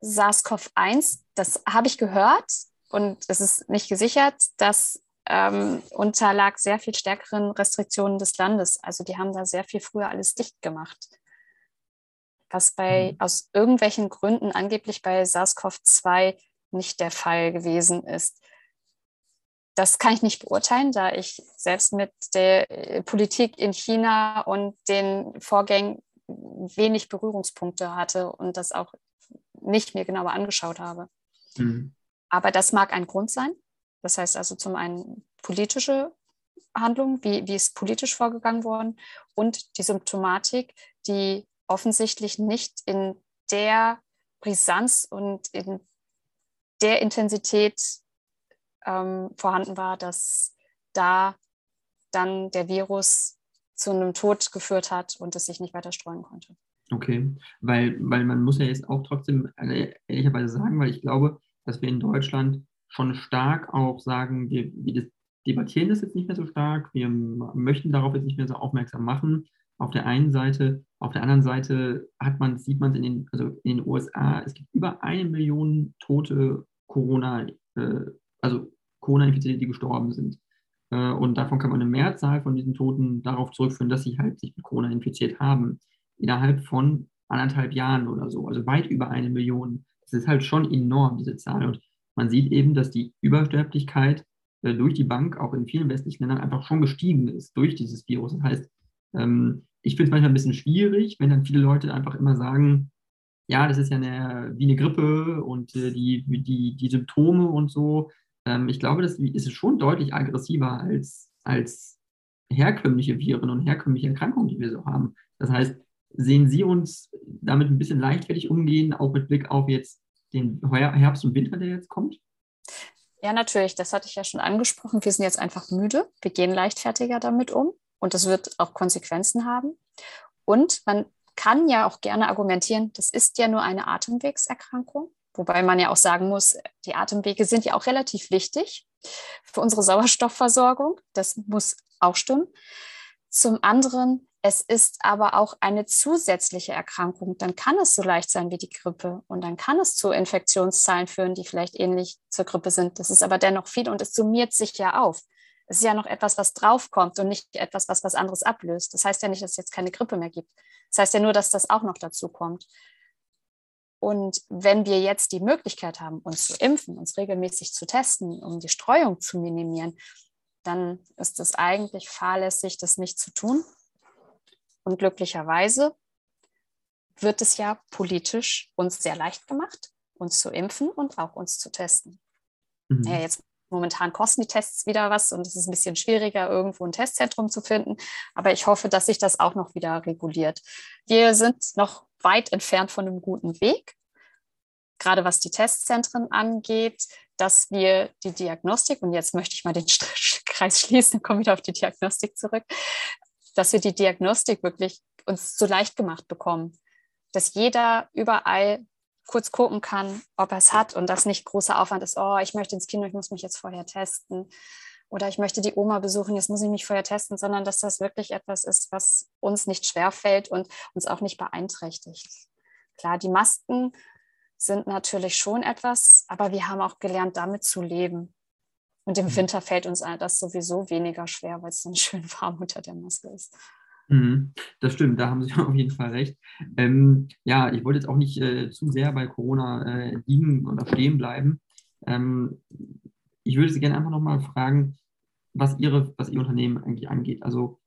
SARS-CoV-1, das habe ich gehört und es ist nicht gesichert, das unterlag sehr viel stärkeren Restriktionen des Landes. Also die haben da sehr viel früher alles dicht gemacht. Was aus irgendwelchen Gründen angeblich bei SARS-CoV-2 nicht der Fall gewesen ist. Das kann ich nicht beurteilen, da ich selbst mit der Politik in China und den Vorgängen wenig Berührungspunkte hatte und das auch nicht mir genauer angeschaut habe. Mhm. Aber das mag ein Grund sein. Das heißt also zum einen politische Handlungen, wie ist politisch vorgegangen worden und die Symptomatik, die offensichtlich nicht in der Brisanz und in der Intensität vorhanden war, dass da dann der Virus zu einem Tod geführt hat und es sich nicht weiter streuen konnte. Okay, weil man muss ja jetzt auch trotzdem ehrlicherweise sagen, weil ich glaube, dass wir in Deutschland schon stark auch sagen, wir debattieren das jetzt nicht mehr so stark, wir möchten darauf jetzt nicht mehr so aufmerksam machen. Auf der einen Seite, auf der anderen Seite sieht man es in den USA, es gibt über 1 Million tote Corona-Infizierte, die gestorben sind. Und davon kann man eine Mehrzahl von diesen Toten darauf zurückführen, dass sie halt sich mit Corona infiziert haben. Innerhalb von 1,5 Jahren oder so, also weit über 1 Million. Das ist halt schon enorm, diese Zahl. Und man sieht eben, dass die Übersterblichkeit durch die Bank auch in vielen westlichen Ländern einfach schon gestiegen ist durch dieses Virus. Das heißt, ich finde es manchmal ein bisschen schwierig, wenn dann viele Leute einfach immer sagen, ja, das ist ja wie eine Grippe und die Symptome und so. Ich glaube, das ist schon deutlich aggressiver als herkömmliche Viren und herkömmliche Erkrankungen, die wir so haben. Das heißt, sehen Sie uns damit ein bisschen leichtfertig umgehen, auch mit Blick auf jetzt den Herbst und Winter, der jetzt kommt? Ja, natürlich. Das hatte ich ja schon angesprochen. Wir sind jetzt einfach müde. Wir gehen leichtfertiger damit um. Und das wird auch Konsequenzen haben. Und man kann ja auch gerne argumentieren, das ist ja nur eine Atemwegserkrankung. Wobei man ja auch sagen muss, die Atemwege sind ja auch relativ wichtig für unsere Sauerstoffversorgung. Das muss auch stimmen. Zum anderen, es ist aber auch eine zusätzliche Erkrankung. Dann kann es so leicht sein wie die Grippe und dann kann es zu Infektionszahlen führen, die vielleicht ähnlich zur Grippe sind. Das ist aber dennoch viel und es summiert sich ja auf. Es ist ja noch etwas, was draufkommt und nicht etwas, was was anderes ablöst. Das heißt ja nicht, dass es jetzt keine Grippe mehr gibt. Das heißt ja nur, dass das auch noch dazu kommt. Und wenn wir jetzt die Möglichkeit haben, uns zu impfen, uns regelmäßig zu testen, um die Streuung zu minimieren, dann ist es eigentlich fahrlässig, das nicht zu tun. Und glücklicherweise wird es ja politisch uns sehr leicht gemacht, uns zu impfen und auch uns zu testen. Mhm. Ja, jetzt momentan kosten die Tests wieder was und es ist ein bisschen schwieriger, irgendwo ein Testzentrum zu finden. Aber ich hoffe, dass sich das auch noch wieder reguliert. Wir sind noch weit entfernt von einem guten Weg, gerade was die Testzentren angeht, dass wir die Diagnostik, und jetzt möchte ich mal den Kreis schließen und komme wieder auf die Diagnostik zurück, dass wir die Diagnostik wirklich uns so leicht gemacht bekommen, dass jeder überall kurz gucken kann, ob er es hat und das nicht großer Aufwand ist, oh, ich möchte ins Kino, ich muss mich jetzt vorher testen oder ich möchte die Oma besuchen, jetzt muss ich mich vorher testen, sondern dass das wirklich etwas ist, was uns nicht schwerfällt und uns auch nicht beeinträchtigt. Klar, die Masken sind natürlich schon etwas, aber wir haben auch gelernt, damit zu leben. Und im Winter fällt uns das sowieso weniger schwer, weil es dann schön warm unter der Maske ist. Das stimmt, da haben Sie auf jeden Fall recht. Ja, ich wollte jetzt auch nicht zu sehr bei Corona liegen oder stehen bleiben. Ich würde Sie gerne einfach nochmal fragen, was Ihr Unternehmen eigentlich angeht. Also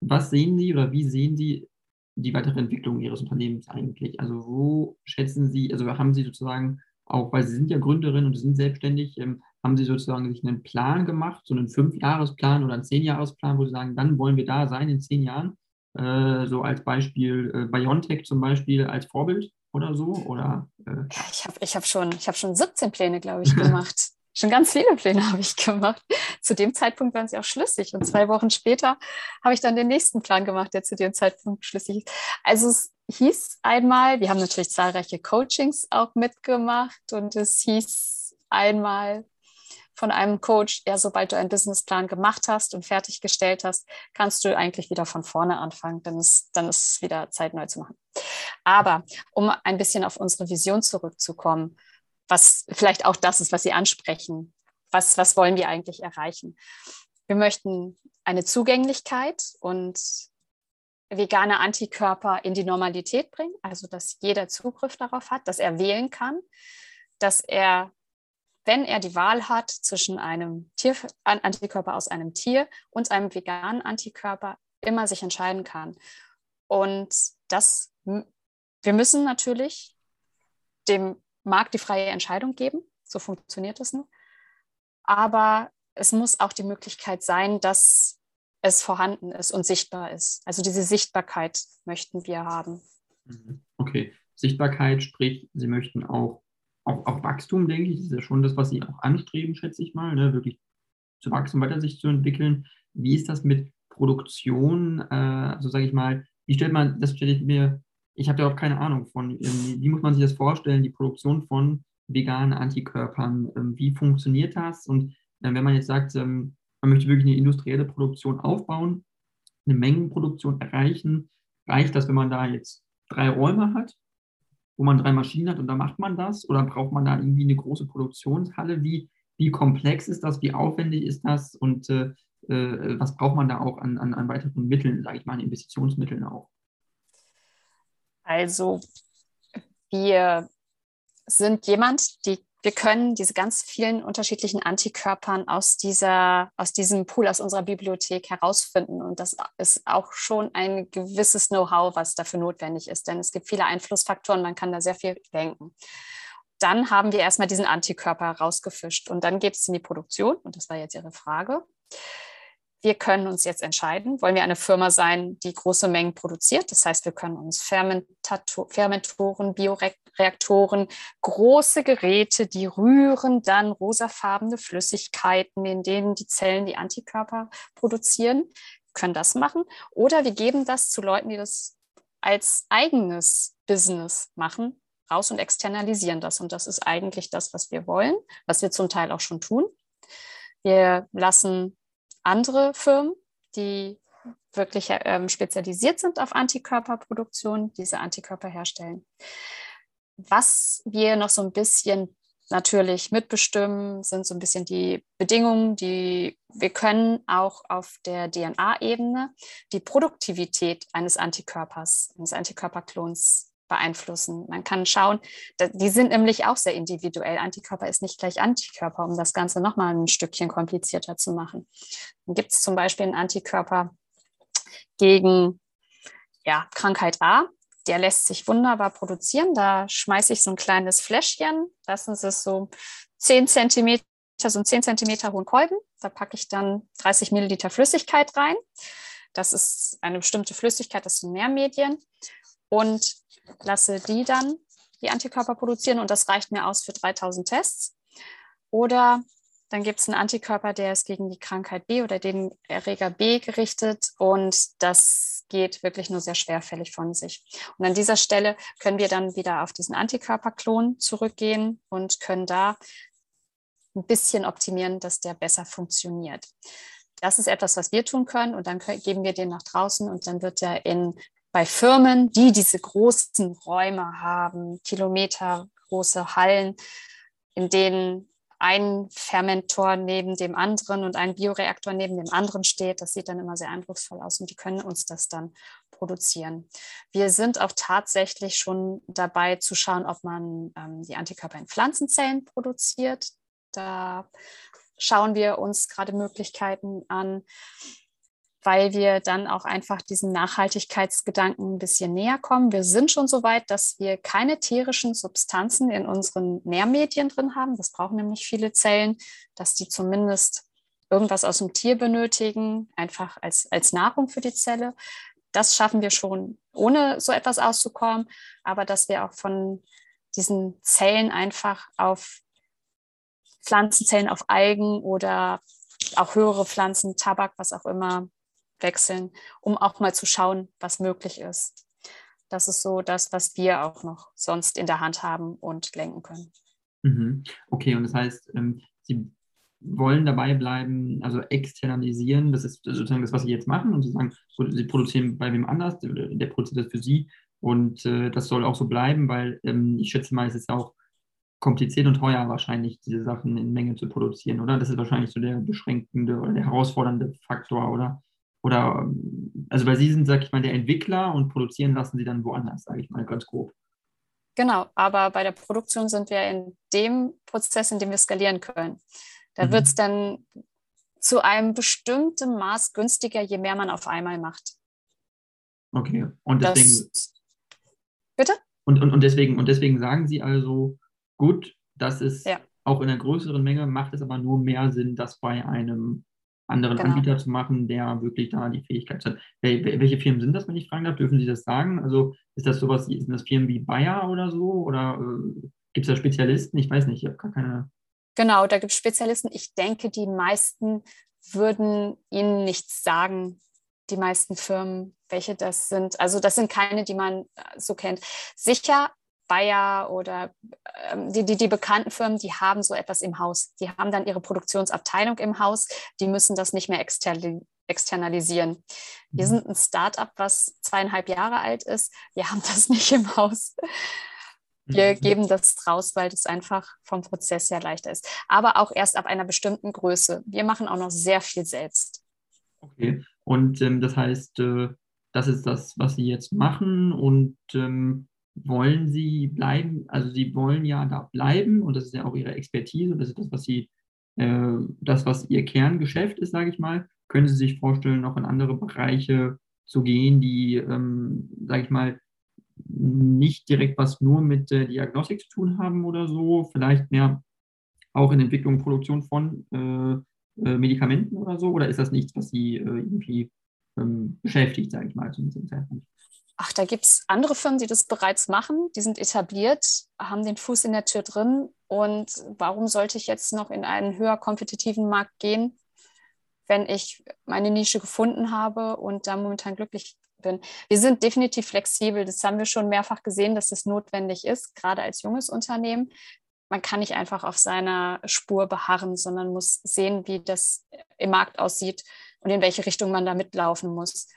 was sehen Sie oder wie sehen Sie die weitere Entwicklung Ihres Unternehmens eigentlich? Also wo schätzen Sie, also haben Sie sozusagen auch, weil Sie sind ja Gründerin und Sie sind selbstständig, haben Sie sozusagen sich einen Plan gemacht, so einen 5-Jahresplan oder einen 10-Jahresplan, wo Sie sagen, dann wollen wir da sein in 10 Jahren, so als Beispiel BioNTech zum Beispiel als Vorbild oder so? Oder, Ich hab schon 17 Pläne, glaube ich, gemacht. Schon ganz viele Pläne habe ich gemacht. Zu dem Zeitpunkt waren sie auch schlüssig und 2 Wochen später habe ich dann den nächsten Plan gemacht, der zu dem Zeitpunkt schlüssig ist. Also es hieß einmal, wir haben natürlich zahlreiche Coachings auch mitgemacht und es hieß einmal von einem Coach, ja, sobald du einen Businessplan gemacht hast und fertiggestellt hast, kannst du eigentlich wieder von vorne anfangen, dann ist es wieder Zeit, neu zu machen. Aber um ein bisschen auf unsere Vision zurückzukommen, was vielleicht auch das ist, was Sie ansprechen. Was wollen wir eigentlich erreichen? Wir möchten eine Zugänglichkeit und vegane Antikörper in die Normalität bringen, also dass jeder Zugriff darauf hat, dass er wählen kann, dass er, wenn er die Wahl hat zwischen einem Antikörper aus einem Tier und einem veganen Antikörper, immer sich entscheiden kann. Und wir müssen natürlich dem Markt die freie Entscheidung geben, so funktioniert das nur. Aber es muss auch die Möglichkeit sein, dass es vorhanden ist und sichtbar ist. Also diese Sichtbarkeit möchten wir haben. Okay, Sichtbarkeit, sprich, Sie möchten auch Wachstum, denke ich, das ist ja schon das, was Sie auch anstreben, schätze ich mal, ne? Wirklich zu wachsen, weiter sich zu entwickeln. Wie ist das mit Produktion? Also sage ich mal, ich habe da überhaupt keine Ahnung von, wie muss man sich das vorstellen, die Produktion von veganen Antikörpern, wie funktioniert das? Und wenn man jetzt sagt, man möchte wirklich eine industrielle Produktion aufbauen, eine Mengenproduktion erreichen, reicht das, wenn man da jetzt 3 Räume hat, wo man 3 Maschinen hat und dann macht man das? Oder braucht man da irgendwie eine große Produktionshalle? Wie komplex ist das? Wie aufwendig ist das? Und was braucht man da auch an weiteren Mitteln, sage ich mal, an Investitionsmitteln auch? Also wir sind jemand, wir können diese ganz vielen unterschiedlichen Antikörpern aus diesem Pool, aus unserer Bibliothek herausfinden. Und das ist auch schon ein gewisses Know-how, was dafür notwendig ist. Denn es gibt viele Einflussfaktoren, man kann da sehr viel denken. Dann haben wir erstmal diesen Antikörper rausgefischt und dann geht es in die Produktion. Und das war jetzt Ihre Frage. Wir können uns jetzt entscheiden, wollen wir eine Firma sein, die große Mengen produziert? Das heißt, wir können uns Fermentoren, Bioreaktoren, große Geräte, die rühren dann rosafarbene Flüssigkeiten, in denen die Zellen die Antikörper produzieren, wir können das machen. Oder wir geben das zu Leuten, die das als eigenes Business machen, raus und externalisieren das. Und das ist eigentlich das, was wir wollen, was wir zum Teil auch schon tun. Wir lassen andere Firmen, die wirklich spezialisiert sind auf Antikörperproduktion, diese Antikörper herstellen. Was wir noch so ein bisschen natürlich mitbestimmen, sind so ein bisschen die Bedingungen, wir können auch auf der DNA-Ebene die Produktivität eines Antikörperklons beeinflussen. Man kann schauen, die sind nämlich auch sehr individuell. Antikörper ist nicht gleich Antikörper, um das Ganze nochmal ein Stückchen komplizierter zu machen. Dann gibt es zum Beispiel einen Antikörper gegen ja, Krankheit A, der lässt sich wunderbar produzieren. Da schmeiße ich so ein kleines Fläschchen, lassen Sie es so 10 Zentimeter hohen Kolben. Da packe ich dann 30 Milliliter Flüssigkeit rein. Das ist eine bestimmte Flüssigkeit, das sind Nährmedien. Und lasse die dann die Antikörper produzieren und das reicht mir aus für 3000 Tests. Oder dann gibt es einen Antikörper, der ist gegen die Krankheit B oder den Erreger B gerichtet und das geht wirklich nur sehr schwerfällig von sich. Und an dieser Stelle können wir dann wieder auf diesen Antikörperklon zurückgehen und können da ein bisschen optimieren, dass der besser funktioniert. Das ist etwas, was wir tun können und dann geben wir den nach draußen und dann wird er bei Firmen, die diese großen Räume haben, kilometergroße Hallen, in denen ein Fermentor neben dem anderen und ein Bioreaktor neben dem anderen steht. Das sieht dann immer sehr eindrucksvoll aus und die können uns das dann produzieren. Wir sind auch tatsächlich schon dabei zu schauen, ob man die Antikörper in Pflanzenzellen produziert. Da schauen wir uns gerade Möglichkeiten an, weil wir dann auch einfach diesen Nachhaltigkeitsgedanken ein bisschen näher kommen. Wir sind schon so weit, dass wir keine tierischen Substanzen in unseren Nährmedien drin haben. Das brauchen nämlich viele Zellen, dass die zumindest irgendwas aus dem Tier benötigen, einfach als Nahrung für die Zelle. Das schaffen wir schon, ohne so etwas auszukommen, aber dass wir auch von diesen Zellen einfach auf Pflanzenzellen, auf Algen oder auch höhere Pflanzen, Tabak, was auch immer, wechseln, um auch mal zu schauen, was möglich ist. Das ist so das, was wir auch noch sonst in der Hand haben und lenken können. Okay, und das heißt, Sie wollen dabei bleiben, also externalisieren, das ist sozusagen das, was Sie jetzt machen und Sie sagen, Sie produzieren bei wem anders, der produziert das für Sie und das soll auch so bleiben, weil ich schätze mal, es ist auch kompliziert und teuer wahrscheinlich, diese Sachen in Menge zu produzieren, oder? Das ist wahrscheinlich so der beschränkende oder der herausfordernde Faktor, oder? Oder, also weil Sie sind, sag ich mal, der Entwickler und produzieren lassen Sie dann woanders, sage ich mal, ganz grob. Genau, aber bei der Produktion sind wir in dem Prozess, in dem wir skalieren können. Da wird es dann zu einem bestimmten Maß günstiger, je mehr man auf einmal macht. Okay, und deswegen... Bitte? Und deswegen sagen Sie also, gut, das ist ja auch in einer größeren Menge, macht es aber nur mehr Sinn, das bei einem anderen Anbieter zu machen, der wirklich da die Fähigkeit hat. Welche Firmen sind das, wenn ich fragen darf? Dürfen Sie das sagen? Also ist das sowas, sind das Firmen wie Bayer oder so? Oder gibt es da Spezialisten? Ich weiß nicht, ich habe gar keine... Genau, da gibt es Spezialisten. Ich denke, die meisten würden Ihnen nichts sagen, die meisten Firmen, welche das sind. Also das sind keine, die man so kennt. Sicher, Bayer oder die bekannten Firmen, die haben so etwas im Haus. Die haben dann ihre Produktionsabteilung im Haus. Die müssen das nicht mehr externalisieren. Wir sind ein Start-up, was 2,5 Jahre alt ist. Wir haben das nicht im Haus. Wir geben das raus, weil das einfach vom Prozess her leichter ist. Aber auch erst ab einer bestimmten Größe. Wir machen auch noch sehr viel selbst. Okay, und das heißt, das ist das, was Sie jetzt machen und wollen Sie bleiben, also Sie wollen ja da bleiben und das ist ja auch Ihre Expertise, das ist das, was Sie, das, was Ihr Kerngeschäft ist, sage ich mal. Können Sie sich vorstellen, noch in andere Bereiche zu gehen, die, sage ich mal, nicht direkt was nur mit Diagnostik zu tun haben oder so, vielleicht mehr auch in Entwicklung und Produktion von Medikamenten oder so, oder ist das nichts, was Sie irgendwie beschäftigt, sage ich mal, zu diesem Zeitpunkt? Ach, da gibt es andere Firmen, die das bereits machen. Die sind etabliert, haben den Fuß in der Tür drin. Und warum sollte ich jetzt noch in einen höher kompetitiven Markt gehen, wenn ich meine Nische gefunden habe und da momentan glücklich bin? Wir sind definitiv flexibel. Das haben wir schon mehrfach gesehen, dass das notwendig ist, gerade als junges Unternehmen. Man kann nicht einfach auf seiner Spur beharren, sondern muss sehen, wie das im Markt aussieht und in welche Richtung man da mitlaufen muss.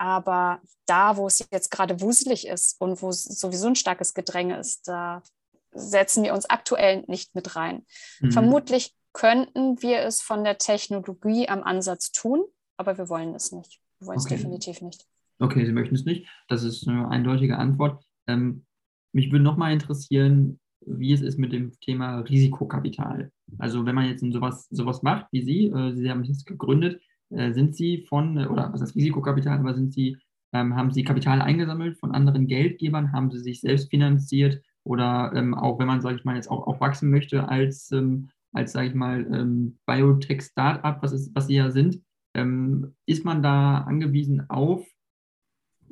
Aber da, wo es jetzt gerade wuselig ist und wo sowieso ein starkes Gedränge ist, da setzen wir uns aktuell nicht mit rein. Vermutlich könnten wir es von der Technologie am Ansatz tun, aber wir wollen es nicht. Wir wollen es definitiv nicht. Okay, Sie möchten es nicht. Das ist eine eindeutige Antwort. Mich würde nochmal interessieren, wie es ist mit dem Thema Risikokapital. Also wenn man jetzt sowas macht wie Sie, Sie haben es jetzt gegründet, sind Sie von, oder was heißt Risikokapital, aber sind Sie Haben Sie Kapital eingesammelt von anderen Geldgebern? Haben Sie sich selbst finanziert? Oder auch wenn man, sage ich mal, jetzt auch wachsen möchte als sage ich mal, Biotech-Startup, was Sie ja sind, ist man da angewiesen auf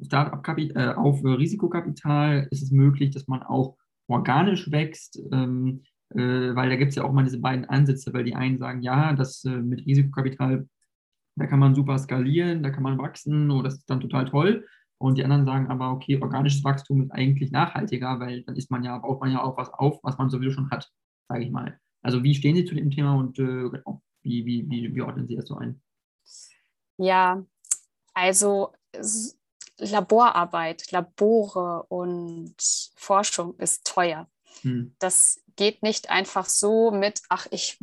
Startup-Kapital, auf Risikokapital? Ist es möglich, dass man auch organisch wächst? Weil da gibt es ja auch mal diese beiden Ansätze, weil die einen sagen, ja, das mit Risikokapital, da kann man super skalieren, da kann man wachsen, oh, das ist dann total toll. Und die anderen sagen aber, okay, organisches Wachstum ist eigentlich nachhaltiger, weil dann ist man ja, baut man ja auch was auf, was man sowieso schon hat, sage ich mal. Also wie stehen Sie zu dem Thema und wie ordnen Sie das so ein? Ja, also Laborarbeit, Labore und Forschung ist teuer. Das geht nicht einfach so mit, ach, ich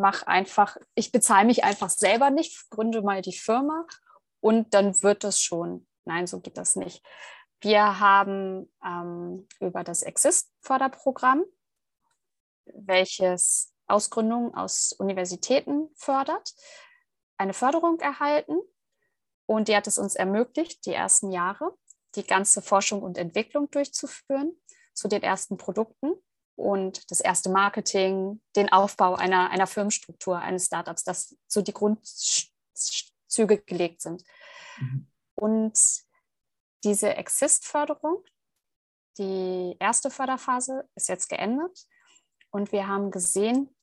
bezahle mich einfach selber nicht, gründe mal die Firma und dann wird das schon. Nein, so geht das nicht. Wir haben über das Exist-Förderprogramm, welches Ausgründungen aus Universitäten fördert, eine Förderung erhalten und die hat es uns ermöglicht, die ersten Jahre die ganze Forschung und Entwicklung durchzuführen zu den ersten Produkten. Und das erste Marketing, den Aufbau einer Firmenstruktur, eines Startups, dass so die Grundzüge gelegt sind. Mhm. Und diese Exist-Förderung, die erste Förderphase, ist jetzt geendet. Und wir haben gesehen,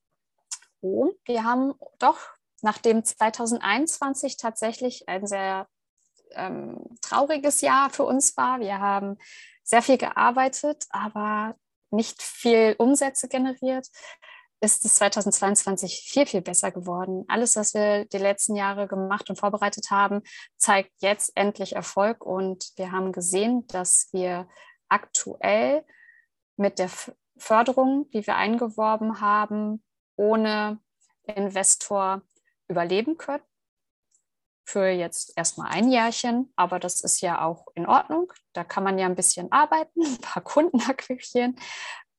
wir haben doch, nachdem 2021 tatsächlich ein sehr trauriges Jahr für uns war, wir haben sehr viel gearbeitet, aber nicht viel Umsätze generiert, ist es 2022 viel, viel besser geworden. Alles, was wir die letzten Jahre gemacht und vorbereitet haben, zeigt jetzt endlich Erfolg. Und wir haben gesehen, dass wir aktuell mit der Förderung, die wir eingeworben haben, ohne Investor überleben können. Für jetzt erstmal ein Jährchen, aber das ist ja auch in Ordnung. Da kann man ja ein bisschen arbeiten, ein paar Kunden akquirieren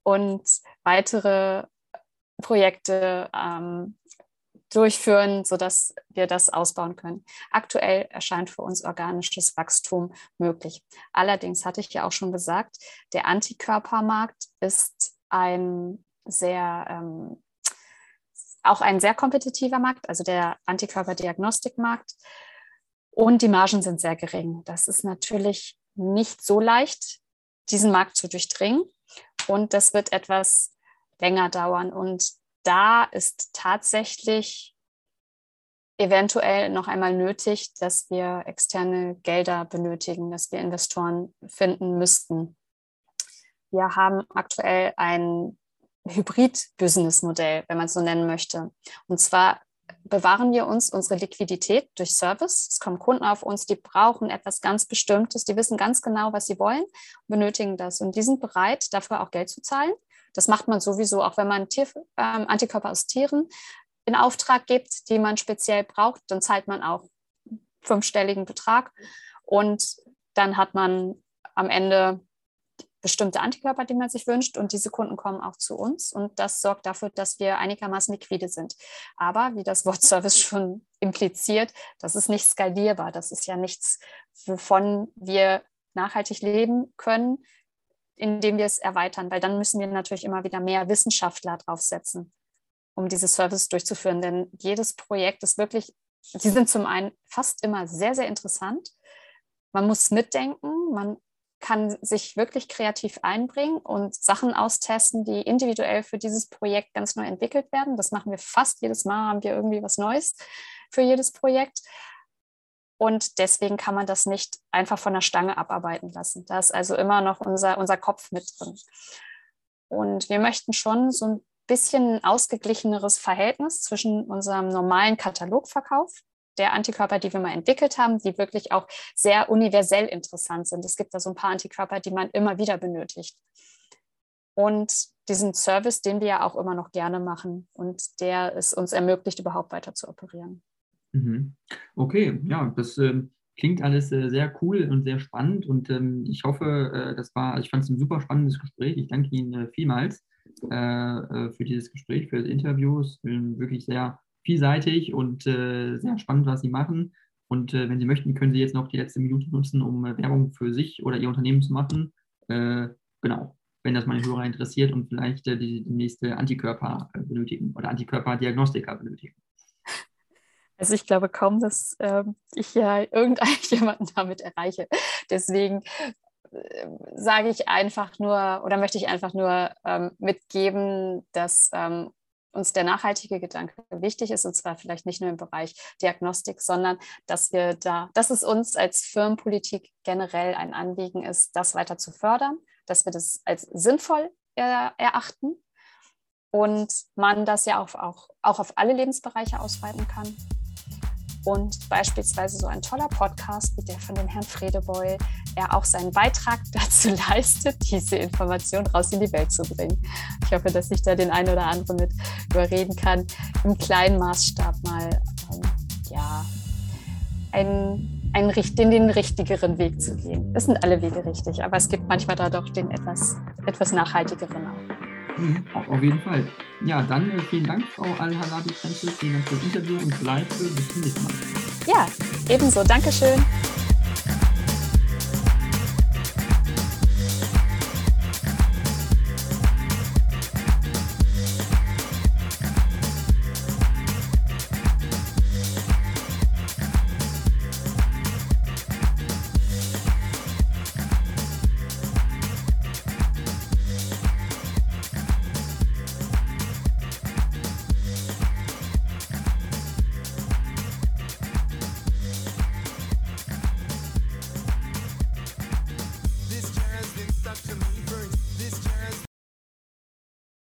und weitere Projekte durchführen, sodass wir das ausbauen können. Aktuell erscheint für uns organisches Wachstum möglich. Allerdings hatte ich ja auch schon gesagt, der Antikörpermarkt ist auch ein sehr kompetitiver Markt, also der Antikörperdiagnostikmarkt. Und die Margen sind sehr gering. Das ist natürlich nicht so leicht, diesen Markt zu durchdringen. Und das wird etwas länger dauern. Und da ist tatsächlich eventuell noch einmal nötig, dass wir externe Gelder benötigen, dass wir Investoren finden müssten. Wir haben aktuell ein Hybrid-Business-Modell, wenn man es so nennen möchte. Und zwar bewahren wir uns unsere Liquidität durch Service. Es kommen Kunden auf uns, die brauchen etwas ganz Bestimmtes, die wissen ganz genau, was sie wollen und benötigen das. Und die sind bereit, dafür auch Geld zu zahlen. Das macht man sowieso, auch wenn man Antikörper aus Tieren in Auftrag gibt, die man speziell braucht, dann zahlt man auch einen 5-stelligen Betrag. Und dann hat man am Ende bestimmte Antikörper, die man sich wünscht, und diese Kunden kommen auch zu uns und das sorgt dafür, dass wir einigermaßen liquide sind. Aber wie das Wort Service schon impliziert, das ist nicht skalierbar, das ist ja nichts, wovon wir nachhaltig leben können, indem wir es erweitern, weil dann müssen wir natürlich immer wieder mehr Wissenschaftler draufsetzen, um diese Services durchzuführen, denn jedes Projekt ist wirklich, die sind zum einen fast immer sehr, sehr interessant, man muss mitdenken, man kann sich wirklich kreativ einbringen und Sachen austesten, die individuell für dieses Projekt ganz neu entwickelt werden. Das machen wir fast jedes Mal, haben wir irgendwie was Neues für jedes Projekt. Und deswegen kann man das nicht einfach von der Stange abarbeiten lassen. Da ist also immer noch unser Kopf mit drin. Und wir möchten schon so ein bisschen ein ausgeglicheneres Verhältnis zwischen unserem normalen Katalogverkauf der Antikörper, die wir mal entwickelt haben, die wirklich auch sehr universell interessant sind. Es gibt da so ein paar Antikörper, die man immer wieder benötigt. Und diesen Service, den wir ja auch immer noch gerne machen und der es uns ermöglicht, überhaupt weiter zu operieren. Okay, ja, das klingt alles sehr cool und sehr spannend und ich hoffe, ich fand es ein super spannendes Gespräch. Ich danke Ihnen vielmals für dieses Gespräch, für das Interview. Es bin wirklich sehr vielseitig und sehr spannend, was Sie machen. Und wenn Sie möchten, können Sie jetzt noch die letzte Minute nutzen, um Werbung für sich oder Ihr Unternehmen zu machen. Genau, wenn das meine Hörer interessiert und vielleicht die nächste Antikörper benötigen oder Antikörperdiagnostiker benötigen. Also ich glaube kaum, dass ich ja irgendjemanden damit erreiche. Deswegen sage ich einfach nur oder möchte ich einfach nur mitgeben, dass uns der nachhaltige Gedanke wichtig ist, und zwar vielleicht nicht nur im Bereich Diagnostik, sondern dass wir dass es uns als Firmenpolitik generell ein Anliegen ist, das weiter zu fördern, dass wir das als sinnvoll erachten und man das ja auch auf alle Lebensbereiche ausweiten kann. Und beispielsweise so ein toller Podcast wie der von dem Herrn Fredeboy, der auch seinen Beitrag dazu leistet, diese Information raus in die Welt zu bringen. Ich hoffe, dass ich da den einen oder anderen mit überreden kann, im kleinen Maßstab mal den richtigeren Weg zu gehen. Es sind alle Wege richtig, aber es gibt manchmal da doch den etwas nachhaltigeren auch. Auf jeden Fall. Ja, dann vielen Dank, Frau Al-Halabi-Frenzel, vielen Dank für das Interview und bleibt bis zum nächsten Mal. Ja, ebenso. Dankeschön.